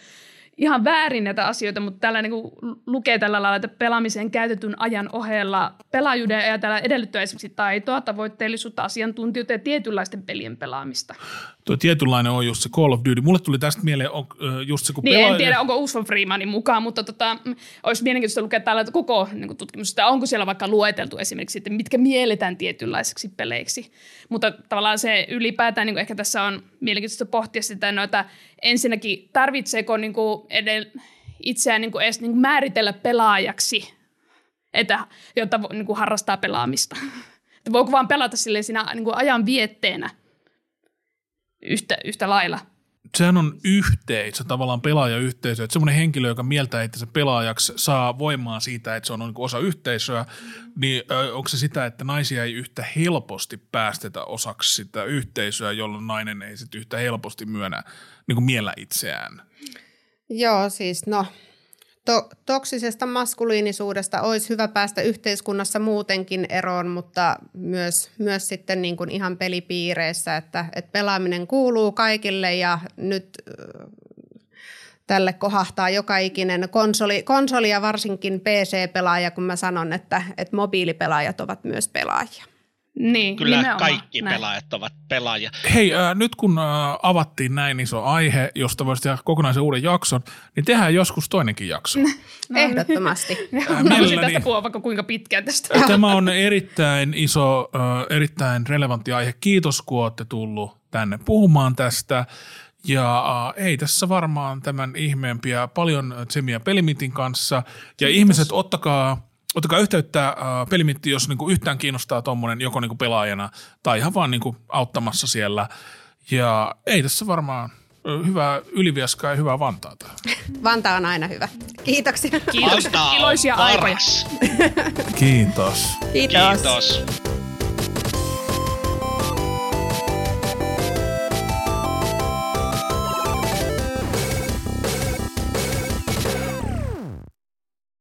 ihan väärin näitä asioita, mutta tällä niinku lukee tällä lailla, että pelaamiseen käytetyn ajan ohella pelaajuuden ajatella edellyttää esimerkiksi taitoa, tavoitteellisuutta, asiantuntijuutta ja tietynlaisten pelien pelaamista. Tuo tietynlainen on just se Call of Duty. Mulle tuli tästä mieleen on, just se, kun niin, pelaa... En tiedä, onko Usvan Freemanin mukaan, mutta tota, olisi mielenkiintoista lukea täällä koko niin tutkimusta. Onko siellä vaikka lueteltu esimerkiksi, että mitkä mielletään tietynlaiseksi peleiksi. Mutta tavallaan se ylipäätään, niin ehkä tässä on mielenkiintoista pohtia sitä, no, että ensinnäkin tarvitseeko niin edell- itseään niin edes niin määritellä pelaajaksi, että, jotta niin harrastaa pelaamista. Että voiko vaan pelata silleen siinä niin ajan vietteenä. Yhtä, yhtä lailla. sehän on yhteisö, tavallaan pelaajayhteisö. Että semmoinen henkilö, joka mieltää itsensä pelaajaksi, saa voimaa siitä, että se on niin kuin osa yhteisöä. Niin onko se sitä, että naisia ei yhtä helposti päästetä osaksi sitä yhteisöä, jolloin nainen ei sit yhtä helposti myönnä, niin kuin miellä itseään? Joo, siis no... To- toksisesta maskuliinisuudesta olisi hyvä päästä yhteiskunnassa muutenkin eroon, mutta myös, myös sitten niin kuin ihan pelipiireissä, että, että pelaaminen kuuluu kaikille ja nyt äh, tälle kohahtaa joka ikinen konsoli, konsoli ja varsinkin P C-pelaaja, kun mä sanon, että, että mobiilipelaajat ovat myös pelaajia. Niin, kyllä kaikki näin. Pelaajat ovat pelaajia. Hei, äh, nyt kun äh, avattiin näin iso aihe, josta voisi tehdä kokonaisen uuden jakson, niin tehdään joskus toinenkin jakso. No, ehdottomasti. Haluaisin tästä puhua vaikka kuinka pitkään tästä. Tämä on erittäin iso, äh, erittäin relevantti aihe. Kiitos, kun olette tullut tänne puhumaan tästä. Ja äh, ei tässä varmaan tämän ihmeempiä paljon tsemiä Pelimiitin kanssa. Ja kiitos. Ihmiset, ottakaa... Ottakaa yhteyttä Pelimiitti, jos niinku yhtään kiinnostaa tuommoinen joko niinku pelaajana tai ihan vaan niinku auttamassa siellä. Ja ei tässä varmaan hyvää Ylivieskaa ja hyvää Vantaata. Vantaa on aina hyvä. Kiitoksia. Kiitos. Iloisia aikoja. Kiitos. Kiitos. Kiitos.